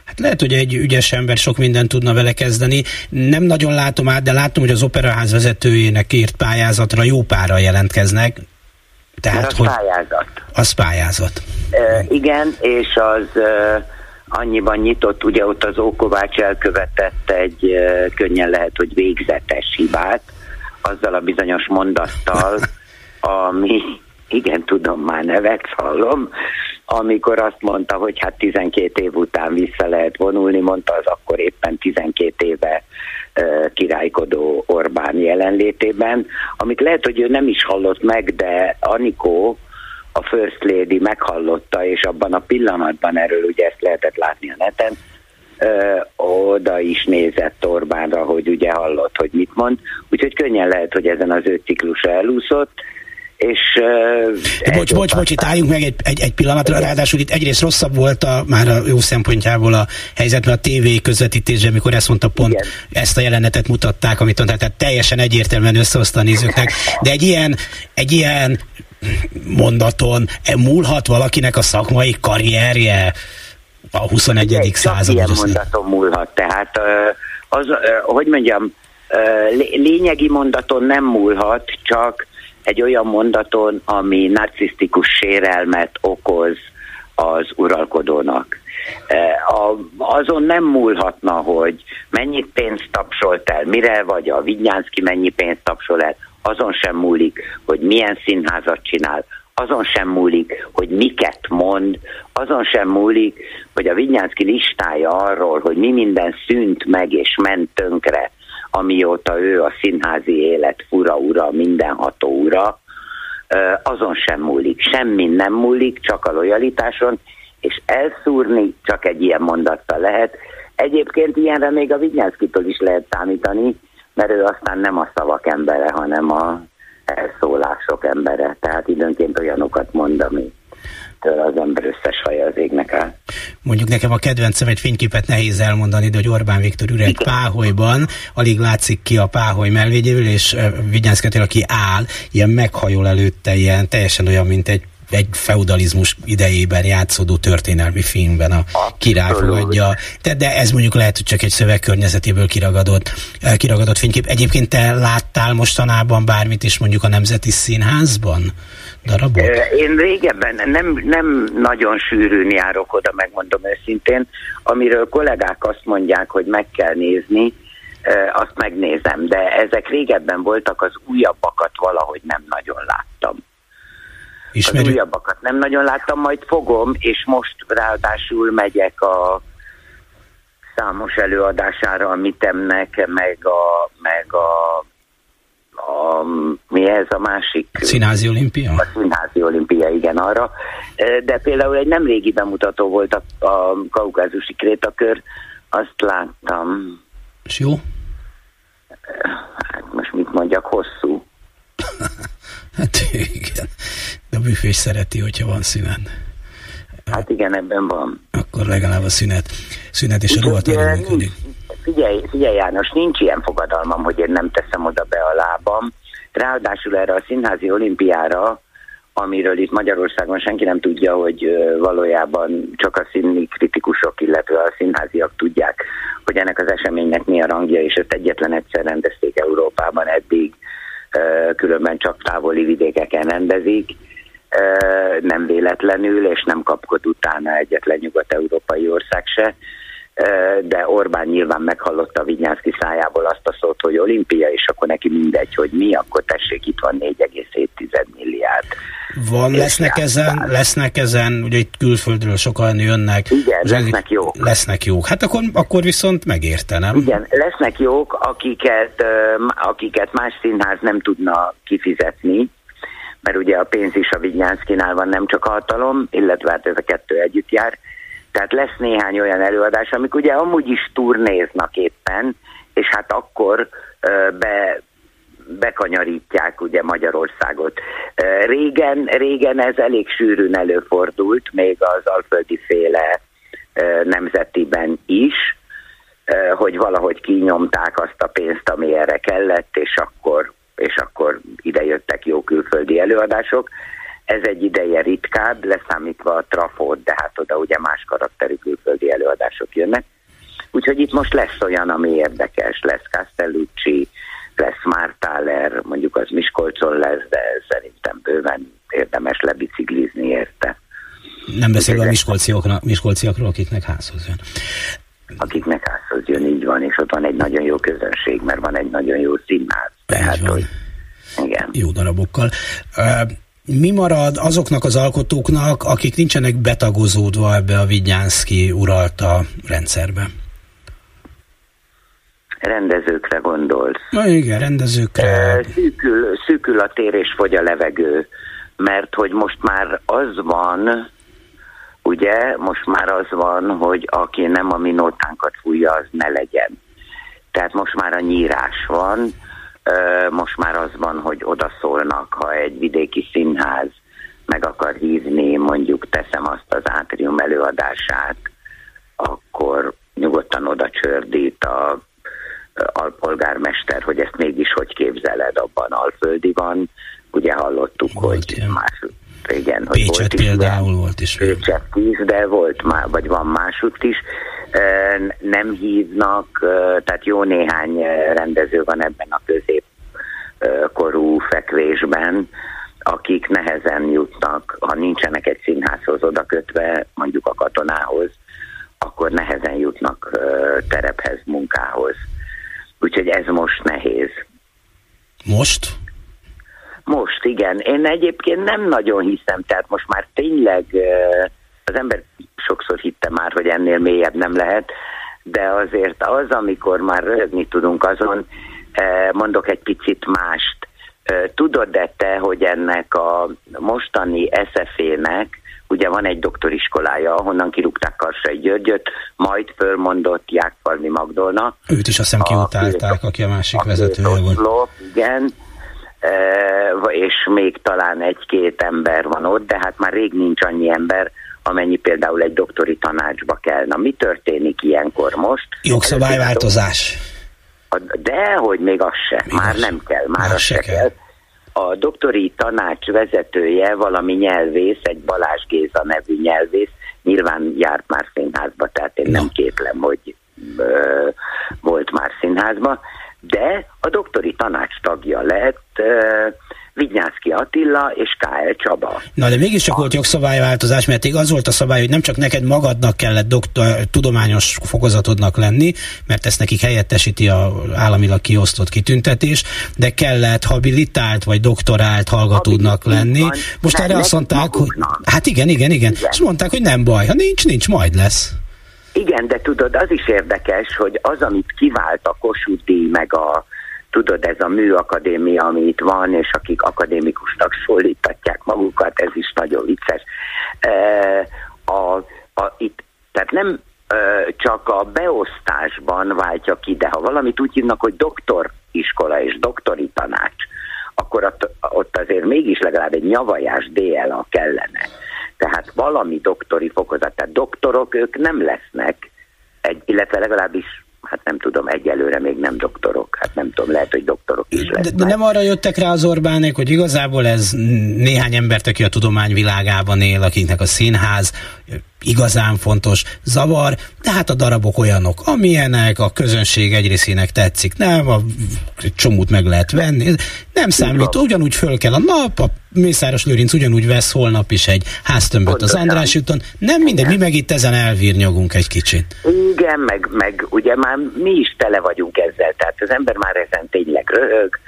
Hát lehet, hogy egy ügyes ember sok mindent tudna vele kezdeni. Nem nagyon látom át, de látom, hogy az operaház vezetőjének írt pályázatra jó pára jelentkeznek. Tehát, mert az hogy pályázat. Az pályázat. Igen, és az annyiban nyitott, ugye ott az Ókovács elkövetett egy könnyen lehet, hogy végzetes hibát, azzal a bizonyos mondattal, ami, igen, tudom, már nevet hallom, amikor azt mondta, hogy hát 12 év után vissza lehet vonulni, mondta az akkor éppen 12 éve királykodó Orbán jelenlétében, amit lehet, hogy ő nem is hallott meg, de Anikó, a First Lady meghallotta, és abban a pillanatban erről, ugye ezt lehetett látni a neten, oda is nézett Orbánra, hogy ugye hallott, hogy mit mond, úgyhogy könnyen lehet, hogy ezen az 5 ciklusra elúszott, és bocs, itt álljunk meg egy pillanatra, ráadásul itt egyrészt rosszabb volt már a jó szempontjából a helyzet, mert a TV közvetítésre, amikor ezt mondta pont, igen, ezt a jelenetet mutatták, amit mondták, tehát teljesen egyértelműen összehozta a nézőknek, de egy ilyen mondaton múlhat valakinek a szakmai karrierje a 21. században. Ilyen mondaton múlhat, tehát az, hogy mondjam, lényegi mondaton nem múlhat, csak egy olyan mondaton, ami narcisztikus sérelmet okoz az uralkodónak. Azon nem múlhatna, hogy mennyit pénzt tapsolt el, mire, vagy a Vidnyánszky mennyi pénzt tapsol el, azon sem múlik, hogy milyen színházat csinál, azon sem múlik, hogy miket mond, azon sem múlik, hogy a Vidnyánszky listája arról, hogy mi minden szűnt meg és ment tönkre, amióta ő a színházi élet fura-ura, mindenható ura, azon sem múlik. Semmi nem múlik, csak a lojalitáson, és elszúrni csak egy ilyen mondattal lehet. Egyébként ilyenre még a Vidnyánszkytól is lehet számítani, mert ő aztán nem a szavak embere, hanem a elszólások embere, tehát időnként olyanokat mond, ami az ember összes haja az égnek áll. Mondjuk nekem a kedvencem, egy fényképet nehéz elmondani, de hogy Orbán Viktor üres páholyban, alig látszik ki a páholy mellvényéből, és Vidnyánszky Attila, aki áll, ilyen meghajol előtte, ilyen teljesen olyan, mint egy feudalizmus idejében játszódó történelmi filmben a király fogadja. De ez mondjuk lehet, hogy csak egy szövegkörnyezetéből kiragadott fénykép. Egyébként te láttál mostanában bármit is mondjuk a Nemzeti Színházban darabot? Én régebben nem nagyon sűrűn járok oda, megmondom őszintén. Amiről kollégák azt mondják, hogy meg kell nézni, azt megnézem. De ezek régebben voltak, az újabbakat valahogy nem nagyon láttam. Az újabbakat nem nagyon láttam, majd fogom, és most ráadásul megyek a számos előadására a Mitemnek, meg a mi ez a másik? A Színházi Olimpia? A Színházi Olimpia, igen, arra. De például egy nemrégi bemutató volt a kaukázusi krétakör, azt láttam. És jó? Hát most mit mondjak, hosszú. Hát igen, de a büfés szereti, hogyha van szünet. Hát igen, ebben van. Akkor legalább a szünet és a rovat előműködik. Figyelj János, nincs ilyen fogadalmam, hogy én nem teszem oda be a lábam. Ráadásul erre a Színházi Olimpiára, amiről itt Magyarországon senki nem tudja, hogy valójában csak a színi kritikusok, illetve a színháziak tudják, hogy ennek az eseménynek mi a rangja, és ezt egyetlen egyszer rendezték Európában eddig. Különben csak távoli vidékeken rendezik, nem véletlenül, és nem kapkod utána egyetlen nyugat-európai ország se, de Orbán nyilván meghallotta Vidnyánszky szájából azt a szót, hogy olimpia, és akkor neki mindegy, hogy mi, akkor tessék, itt van 4,7 milliárd. Van, lesznek ezen, ugye itt külföldről sokan jönnek. Igen, lesznek jók. Hát akkor viszont megérte, nem? Igen, lesznek jók, akiket más színház nem tudna kifizetni, mert ugye a pénz is a Vidnyánszkynál van, nem csak a hatalom, illetve hát ez a kettő együtt jár. Tehát lesz néhány olyan előadás, amik ugye amúgy is turnéznak éppen, és hát akkor bekanyarítják ugye Magyarországot. Régen ez elég sűrűn előfordult, még az alföldi féle nemzetiben is, hogy valahogy kinyomták azt a pénzt, ami erre kellett, és akkor ide jöttek jó külföldi előadások. Ez egy ideje ritkább, leszámítva a trafót, de hát oda ugye más karakterű külföldi előadások jönnek. Úgyhogy itt most lesz olyan, ami érdekes, lesz Castellucci, lesz Marthaler, mondjuk az Miskolcon lesz, de szerintem bőven érdemes lebiciklizni érte. Nem beszélve a miskolciakról, akiknek házhoz jön. Akiknek házhoz jön, így van, és ott van egy nagyon jó közönség, mert van egy nagyon jó színház. Tehát, hogy igen. Jó darabokkal. Mi marad azoknak az alkotóknak, akik nincsenek betagozódva ebbe a Vidnyánszky uralta rendszerbe? Rendezőkre gondolsz. Igen, rendezőkre. Szűkül a tér és fogy a levegő, mert hogy most már az van, hogy aki nem a mi nótánkat fújja, az ne legyen. Tehát most már a nyírás van, most már az van, hogy odaszólnak, ha egy vidéki színház meg akar hívni, mondjuk teszem azt az Átrium előadását, akkor nyugodtan oda csördít a alpolgármester, hogy ezt mégis hogy képzeled, abban alföldi van. Ugye hallottuk, hogy Pécsett például volt is. Pécsett is, de volt már, vagy van másutt is. Nem hívnak, tehát jó néhány rendező van ebben a középkorú fekvésben, akik nehezen jutnak, ha nincsenek egy színházhoz odakötve, mondjuk a Katonához, akkor nehezen jutnak terephez, munkához. Úgyhogy ez most nehéz. Most? Most, igen. Én egyébként nem nagyon hiszem, tehát most már tényleg az ember sokszor hitte már, hogy ennél mélyebb nem lehet, de azért az, amikor már röhögni tudunk azon, mondok egy picit mást. Tudod-e te, hogy ennek a mostani SZF-ének ugye van egy doktoriskolája, ahonnan kirúgták Karsai Györgyöt, majd fölmondott Jákfalvi Magdolna. Őt is azt hiszem kiutálták, aki a másik vezetője volt. Igen, és még talán egy-két ember van ott, de hát már rég nincs annyi ember, amennyi például egy doktori tanácsba kell. Na, mi történik ilyenkor most? Jogszabályváltozás. De, hogy még az se. Már nem kell, már az se kell. A doktori tanács vezetője valami nyelvész, egy Balázs Géza nevű nyelvész, nyilván járt már színházba, tehát én nem kétlem, hogy volt már színházba, de a doktori tanács tagja lett Vidnyánszky Attila és K.L. Csaba. Na, de mégiscsak volt jogszabályváltozás, mert az volt a szabály, hogy nem csak neked magadnak kellett tudományos fokozatodnak lenni, mert ezt nekik helyettesíti az államilag kiosztott kitüntetés, de kellett habilitált vagy doktorált hallgatódnak lenni. Most erre azt mondták, hogy hát igen. És mondták, hogy nem baj, ha nincs, majd lesz. Igen, de tudod, az is érdekes, hogy az, amit kivált a Kossuth-díj, meg a, tudod, ez a műakadémia, ami itt van, és akik akadémikusnak szólítatják magukat, ez is nagyon vicces. Tehát nem csak a beosztásban váltja ki, de ha valamit úgy hívnak, hogy doktoriskola és doktori tanács, akkor ott azért mégis legalább egy nyavajás DLA kellene. Tehát valami doktori fokozat, tehát doktorok ők nem lesznek, illetve legalábbis, hát nem tudom, egyelőre még nem doktorok, hát nem tudom, lehet, hogy doktorok is lesznek. De nem arra jöttek rá az Orbánék, hogy igazából ez néhány embert, aki a tudomány világában él, akiknek a színház igazán fontos zavar, de hát a darabok olyanok, amilyenek, a közönség egy részének tetszik, nem, a csomót meg lehet venni, nem számít, ugyanúgy föl kell a nap, a Mészáros Lőrinc ugyanúgy vesz holnap is egy háztömböt az András úton, nem mindegy, mi meg itt ezen elvírnyogunk egy kicsit. Igen, meg ugye már mi is tele vagyunk ezzel, tehát az ember már ezen tényleg röhög,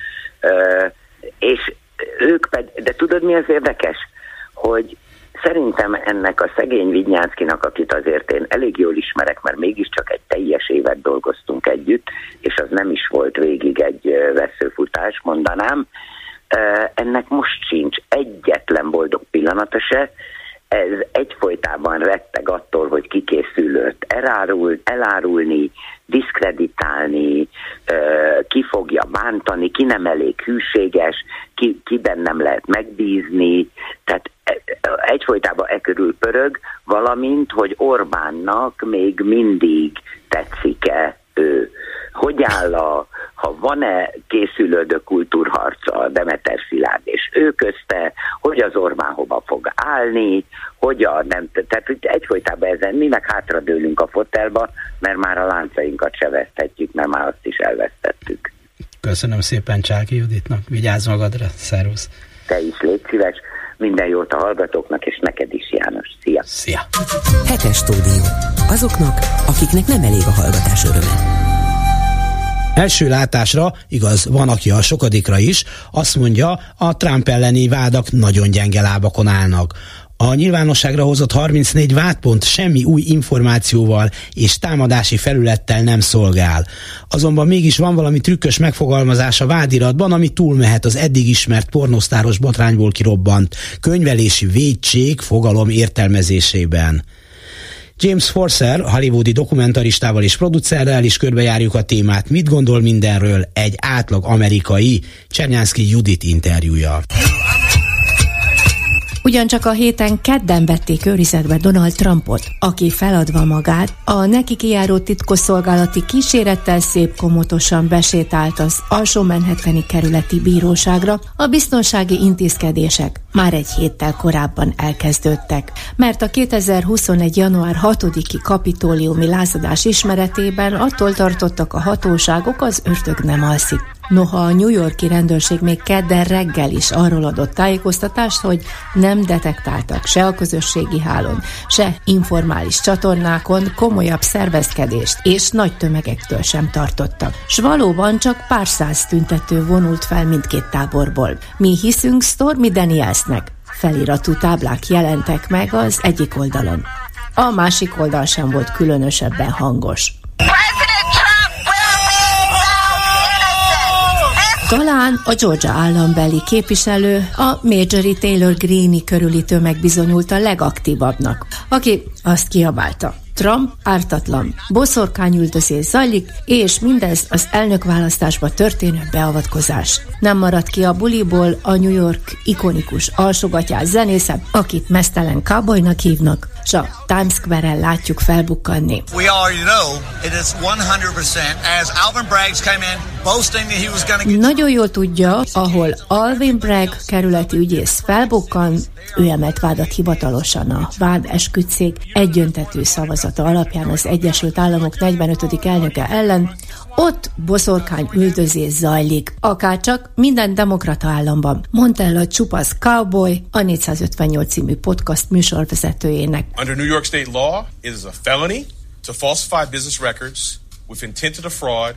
és ők pedig, de tudod mi az érdekes, hogy szerintem ennek a szegény Vidnyánszkinak, akit azért én elég jól ismerek, mert mégiscsak egy teljes évet dolgoztunk együtt, és az nem is volt végig egy veszőfutás, mondanám, ennek most sincs egyetlen boldog pillanata se, ez egyfolytában retteg attól, hogy kikészül őt elárulni, diszkreditálni, ki fogja bántani, ki nem elég hűséges, kiben nem lehet megbízni, tehát egyfolytában körül pörög, valamint, hogy Orbánnak még mindig tetszik-e ő. Hogy áll ha van-e készülődő kultúrharca Demeter Szilárd és ő közte, hogy az Orbán hova fog állni, hogy nem, tehát egyfolytában ezen mi meg hátradőlünk a fotelba, mert már a láncainkat se veszthetjük, mert már azt is elvesztettük. Köszönöm szépen Csáki Juditnak, vigyázz magadra, szervusz! Te is légy szíves, minden jót a hallgatóknak, és neked is, János. Szia! Szia! Hetes stúdió. Azoknak, akiknek nem elég a hallgatás öröme. Első látásra, igaz, van aki a sokadikra is, azt mondja, a Trump elleni vádak nagyon gyenge lábakon állnak. A nyilvánosságra hozott 34 vádpont semmi új információval és támadási felülettel nem szolgál. Azonban mégis van valami trükkös megfogalmazás a vádiratban, ami túlmehet az eddig ismert pornosztáros botrányból kirobbant könyvelési vétség fogalom értelmezésében. James Forser, hollywoodi dokumentaristával és producerrel is körbejárjuk a témát. Mit gondol mindenről egy átlag amerikai? Csernyánszky Judit interjúja. Ugyancsak a héten kedden vették őrizetbe Donald Trumpot, aki feladva magát, a neki kijáró titkosszolgálati kísérettel szép komotosan besétált az alsó manhattani kerületi bíróságra. A biztonsági intézkedések már egy héttel korábban elkezdődtek, mert a 2021. január 6-i kapitóliumi lázadás ismeretében attól tartottak a hatóságok, az ördög nem alszik. Noha a New York-i rendőrség még kedden reggel is arról adott tájékoztatást, hogy nem detektáltak se a közösségi hálón, se informális csatornákon komolyabb szervezkedést, és nagy tömegektől sem tartottak. S valóban csak pár száz tüntető vonult fel mindkét táborból. Mi hiszünk Stormy Danielsnek. Feliratú táblák jelentek meg az egyik oldalon. A másik oldal sem volt különösebben hangos. Talán a Georgia állambeli képviselő, a Marjorie Taylor Greene körüli tömeg bizonyult a legaktívabbnak, aki azt kiabálta: Trump ártatlan. Boszorkányüldözés zajlik, és mindez az elnökválasztásba történő beavatkozás. Nem maradt ki a buliból a New York ikonikus alsógatyás zenésze, akit meztelen cowboynak hívnak, s a Times Square-en látjuk felbukkanni. Nagyon jól tudja, ahol Alvin Bragg kerületi ügyész felbukkan, ő emelt vádat hivatalosan a vádesküdtszék egyöntetű szavazata alapján az Egyesült Államok 45. elnöke ellen, ott boszorkányüldözés zajlik, akárcsak minden demokrata államban, mondta el a Csupasz Cowboy a 458 című podcast műsorvezetőjének. Under New York State law, it is a felony to falsify business records with intent to defraud.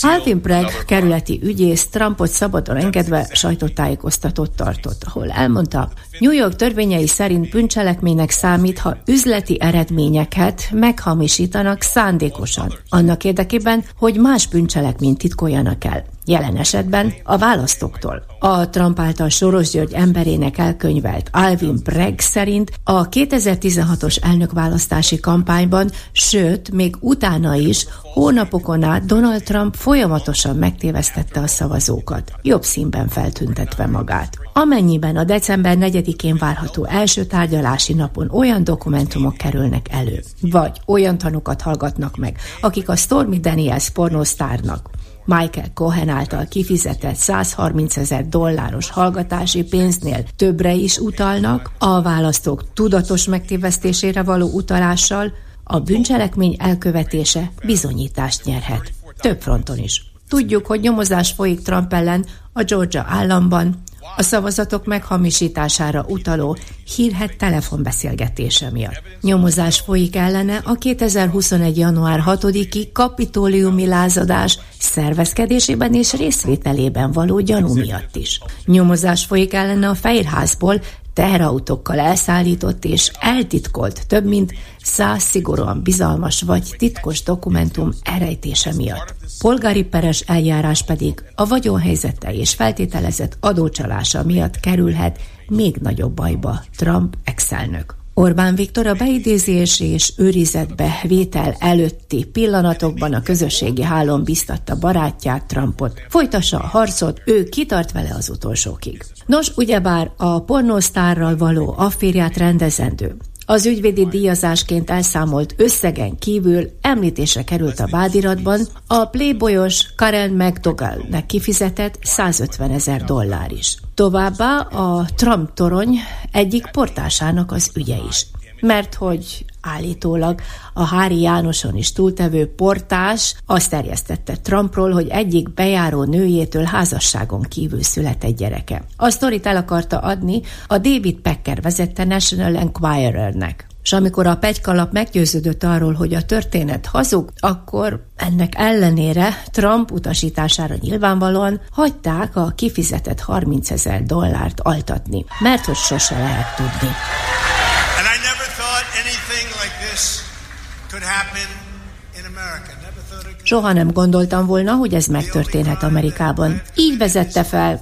Alvin Bragg kerületi ügyész Trumpot szabadon engedve sajtótájékoztatót tartott, ahol elmondta, New York törvényei szerint bűncselekménynek számít, ha üzleti eredményeket meghamisítanak szándékosan, annak érdekében, hogy más bűncselekményt titkoljanak el. Jelen esetben a választóktól. A Trump által Soros György emberének elkönyvelt Alvin Bragg szerint a 2016-os elnökválasztási kampányban, sőt, még utána is hónapokon át Donald Trump folyamatosan megtévesztette a szavazókat, jobb színben feltüntetve magát. Amennyiben a december 4-én várható első tárgyalási napon olyan dokumentumok kerülnek elő, vagy olyan tanúkat hallgatnak meg, akik a Stormy Daniels pornósztárnak, Michael Cohen által kifizetett $130,000 hallgatási pénznél többre is utalnak, a választók tudatos megtévesztésére való utalással a bűncselekmény elkövetése bizonyítást nyerhet. Több fronton is. Tudjuk, hogy nyomozás folyik Trump ellen a Georgia államban, a szavazatok meghamisítására utaló hírhedt telefonbeszélgetése miatt. Nyomozás folyik ellene a 2021. január 6-i kapitóliumi lázadás szervezkedésében és részvételében való gyanú miatt is. Nyomozás folyik ellene a Fehérházból teherautókkal elszállított és eltitkolt több mint 100 szigorúan bizalmas vagy titkos dokumentum elrejtése miatt. Polgári peres eljárás pedig a vagyonhelyzete és feltételezett adócsalása miatt kerülhet még nagyobb bajba Trump ex-elnök. Orbán Viktor a beidézés és őrizetbe vétel előtti pillanatokban a közösségi hálón biztatta barátját, Trumpot. Folytassa a harcot, ő kitart vele az utolsókig. Nos, ugyebár a pornósztárral való afférját rendezendő, az ügyvédi díjazásként elszámolt összegen kívül említésre került a vádiratban a playboyos Karen McDougall-nek kifizetett $150,000 is. Továbbá a Trump torony egyik portásának az ügye is. Mert hogy állítólag a Hári Jánoson is túltevő portás azt terjesztette Trumpról, hogy egyik bejáró nőjétől házasságon kívül született gyereke. A sztorit el akarta adni a David Packer vezette National Enquirernek. És amikor a pegykálap meggyőződött arról, hogy a történet hazug, akkor ennek ellenére Trump utasítására nyilvánvalóan hagyták a kifizetett $30,000 altatni, mert hogy sose lehet tudni. Soha nem gondoltam volna, hogy ez megtörténhet Amerikában. Így vezette fel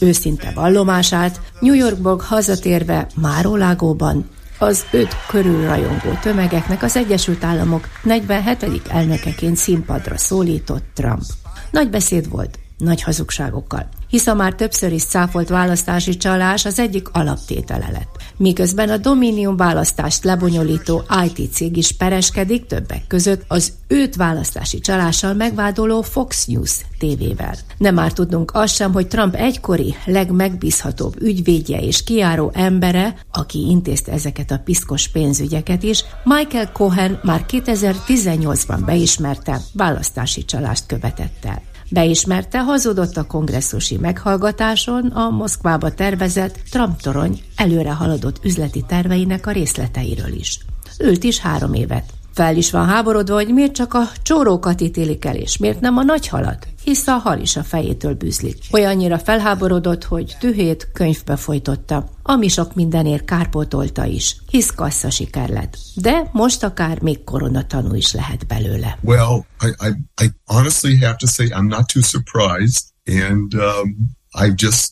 őszinte vallomását, New Yorkból hazatérve Mar-a-Lagóban az őt körülrajongó tömegeknek az Egyesült Államok 47. elnökeként színpadra szólított Trump. Nagy beszéd volt, nagy hazugságokkal, hisz a már többször is cáfolt választási csalás az egyik alaptétele lett. Miközben a Dominion választást lebonyolító IT cég is pereskedik többek között az őt választási csalással megvádoló Fox News TV-vel. Nem árt tudnunk azt sem, hogy Trump egykori legmegbízhatóbb ügyvédje és kijáró embere, aki intézte ezeket a piszkos pénzügyeket is, Michael Cohen már 2018-ban beismerte, választási csalást követett el. Beismerte, hazudott a kongresszusi meghallgatáson a Moszkvába tervezett Trump-torony előre haladott üzleti terveinek a részleteiről is. Ült is 3 évet. Fel is van háborodva, hogy miért csak a csórókat ítélik el, és miért nem a nagy halat, hisz a hal is a fejétől bűzlik. Olyannyira felháborodott, hogy tühét könyvbe folytotta, ami sok mindenért kárpótolta is, hisz kassza siker lett. De most akár még koronatanú is lehet belőle. Well, I honestly have to say I'm not too surprised, and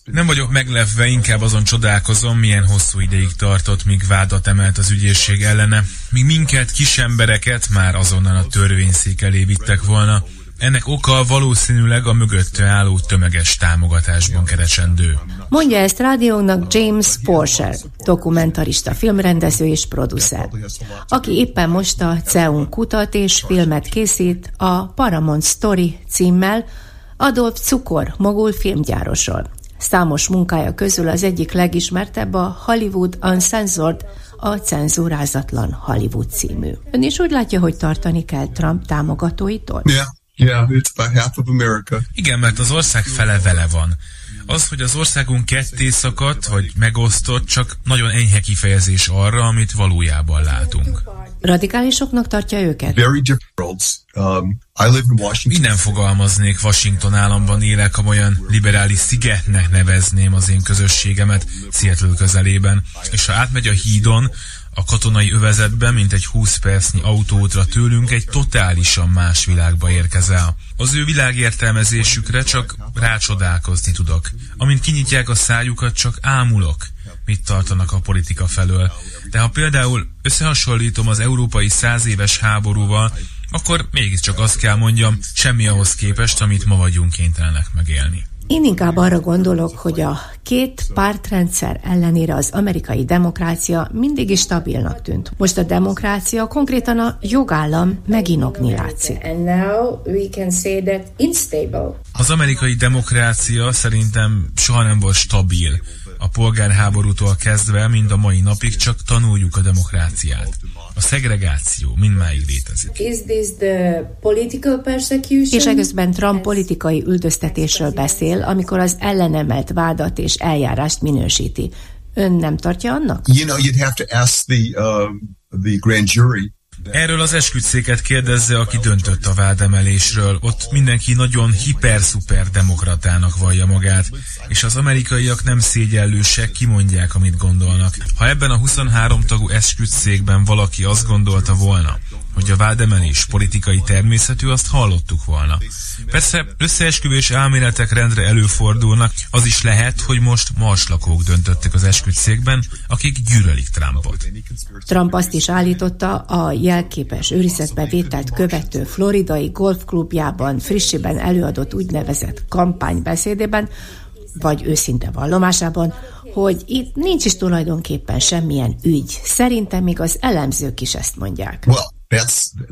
Nem vagyok meglepve, inkább azon csodálkozom, milyen hosszú ideig tartott, míg vádat emelt az ügyészség ellene. Míg minket, kisembereket már azonnal a törvényszék elé vittek volna. Ennek oka valószínűleg a mögötte álló tömeges támogatásban keresendő. Mondja ezt rádiónak James Porcher, dokumentarista, filmrendező és producer, aki éppen most a CEUN kutat és filmet készít a Paramount Story címmel Adolf Cukor mogul filmgyárosról. Számos munkája közül az egyik legismertebb a Hollywood Uncensored, a cenzúrázatlan Hollywood című. Ön is úgy látja, hogy tartani kell Trump támogatóitól? It's about half of America. Igen, mert az ország fele vele van. Az, hogy az országunk ketté szakadt, vagy megosztott, csak nagyon enyhe kifejezés arra, amit valójában látunk. Radikálisoknak tartja őket? Innen fogalmaznék, Washington államban élek, amolyan liberális szigetnek nevezném az én közösségemet Seattle közelében. És ha átmegy a hídon, a katonai övezetben, mint egy 20 percnyi autóútra tőlünk egy totálisan más világba érkezel. Az ő világértelmezésükre csak rácsodálkozni tudok. Amint kinyitják a szájukat, csak ámulok, mit tartanak a politika felől. De ha például összehasonlítom az európai 100 éves háborúval, akkor mégiscsak azt kell mondjam, semmi ahhoz képest, amit ma vagyunk kénytelenek megélni. Én inkább arra gondolok, hogy a két pártrendszer ellenére az amerikai demokrácia mindig is stabilnak tűnt. Most a demokrácia, konkrétan a jogállam meginogni látszik. Az amerikai demokrácia szerintem soha nem volt stabil. A polgárháborútól kezdve, mind a mai napig csak tanuljuk a demokráciát. A szegregáció mindmáig létezik. És egészben Trump politikai üldöztetésről beszél, amikor az ellenemelt vádat és eljárást minősíti. Ön nem tartja annak? You'd have to ask the grand jury. Erről az esküdtszéket kérdezze, aki döntött a vádemelésről. Ott mindenki nagyon hiper-szuper demokratának vallja magát, és az amerikaiak nem szégyellősek, kimondják, amit gondolnak. Ha ebben a 23 tagú esküdtszékben valaki azt gondolta volna, hogy a vádemelés politikai természetű, azt hallottuk volna. Persze összeesküvés elméletek rendre előfordulnak, az is lehet, hogy most marslakók döntöttek az esküdtszékben, akik gyűlölik Trumpot. Trump azt is állította, a jelképes őrizetbe vételt követő floridai golfklubjában frissiben előadott úgynevezett kampánybeszédében, vagy őszinte vallomásában, hogy itt nincs is tulajdonképpen semmilyen ügy. Szerintem még az elemzők is ezt mondják.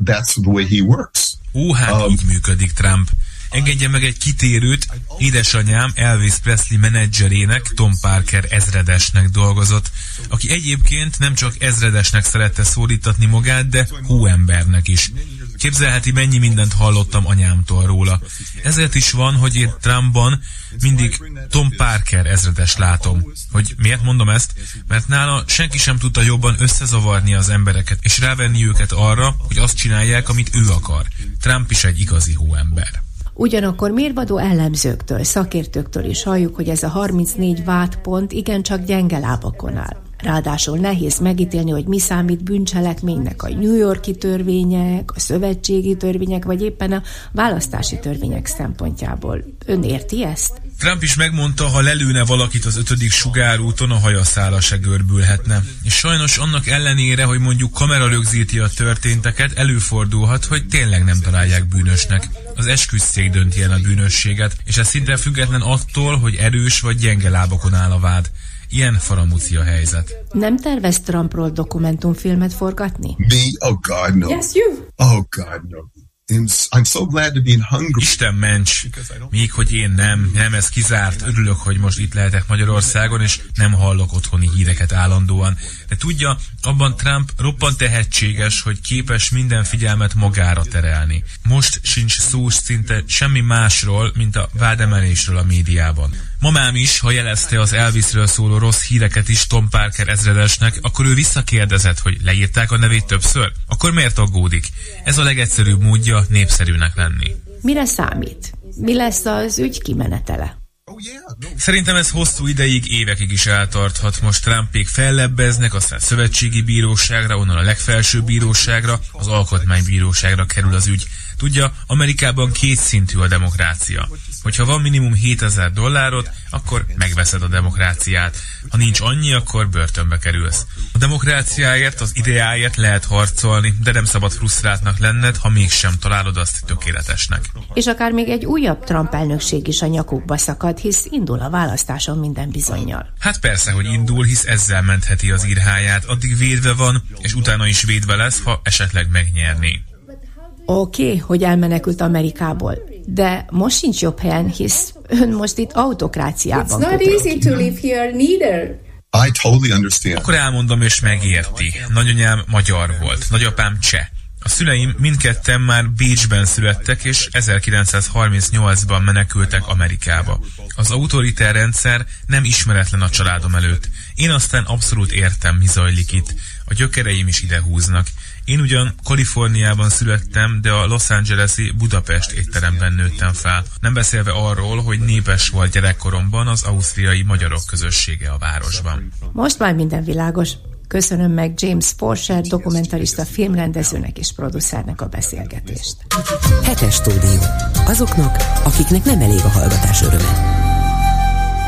That's the way he works. Hát így működik Trump. Engedje meg egy kitérőt, édesanyám Elvis Presley menedzserének, Tom Parker ezredesnek dolgozott, aki egyébként nem csak ezredesnek szerette szólítatni magát, de hóembernek is. Képzelheti, mennyi mindent hallottam anyámtól róla. Ezért is van, hogy én Trumpban mindig Tom Parker ezredes látom. Hogy miért mondom ezt? Mert nála senki sem tudta jobban összezavarni az embereket, és rávenni őket arra, hogy azt csinálják, amit ő akar. Trump is egy igazi hóember. Ugyanakkor mérvadó elemzőktől, szakértőktől is halljuk, hogy ez a 34 vádpont igencsak gyenge lábakon áll. Ráadásul nehéz megítélni, hogy mi számít bűncselekménynek, a New York-i törvények, a szövetségi törvények, vagy éppen a választási törvények szempontjából. Ön érti ezt? Trump is megmondta, ha lelőne valakit az 5. sugárúton, a hajaszála se görbülhetne. És sajnos annak ellenére, hogy mondjuk kamera rögzíti a történteket, előfordulhat, hogy tényleg nem találják bűnösnek. Az esküdtszék dönti el a bűnösséget, és ez szinte független attól, hogy erős vagy gyenge lábakon áll a vád. Ilyen faramúci a helyzet. Nem tervez Trumpról dokumentumfilmet forgatni? Oh God, no. I'm so glad to be in Hungary. Isten ments! Még hogy én nem, ez kizárt. Örülök, hogy most itt lehetek Magyarországon, és nem hallok otthoni híreket állandóan. De tudja, abban Trump roppant tehetséges, hogy képes minden figyelmet magára terelni. Most sincs szó szinte semmi másról, mint a vádemelésről a médiában. Mamám is, ha jelezte az Elvisről szóló rossz híreket is Tom Parker ezredesnek, akkor ő visszakérdezett, hogy leírták a nevét többször? Akkor miért aggódik? Ez a legegyszerűbb módja népszerűnek lenni. Mire számít? Mi lesz az ügy kimenetele? Szerintem ez hosszú ideig, évekig is eltarthat. Most Trumpék fellebbeznek, aztán szövetségi bíróságra, onnan a legfelsőbb bíróságra, az alkotmánybíróságra kerül az ügy. Tudja, Amerikában kétszintű a demokrácia. Hogyha van minimum $7,000, akkor megveszed a demokráciát. Ha nincs annyi, akkor börtönbe kerülsz. A demokráciáért, az ideáért lehet harcolni, de nem szabad frusztráltnak lenned, ha mégsem találod azt tökéletesnek. És akár még egy újabb Trump elnökség is a nyakukba szakad, hisz indul a választáson minden bizonnyal. Hát persze, hogy indul, hisz ezzel mentheti az irháját. Addig védve van, és utána is védve lesz, ha esetleg megnyerné. Oké, hogy elmenekült Amerikából, de most sincs jobb helyen, hisz ön most itt autokráciában kötődik. Akkor elmondom, és megérti. Nagyanyám magyar volt, nagyapám cseh. A szüleim mindketten már Bécsben születtek, és 1938-ban menekültek Amerikába. Az autoriter rendszer nem ismeretlen a családom előtt. Én aztán abszolút értem, mi zajlik itt. A gyökereim is ide húznak. Én ugyan Kaliforniában születtem, de a Los Angeles-i Budapest étteremben nőttem fel. Nem beszélve arról, hogy népes volt gyerekkoromban az ausztriai magyarok közössége a városban. Most már minden világos. Köszönöm meg James Forsher dokumentarista filmrendezőnek és producernek a beszélgetést. Hetes stúdió. Azoknak, akiknek nem elég a hallgatás öröme.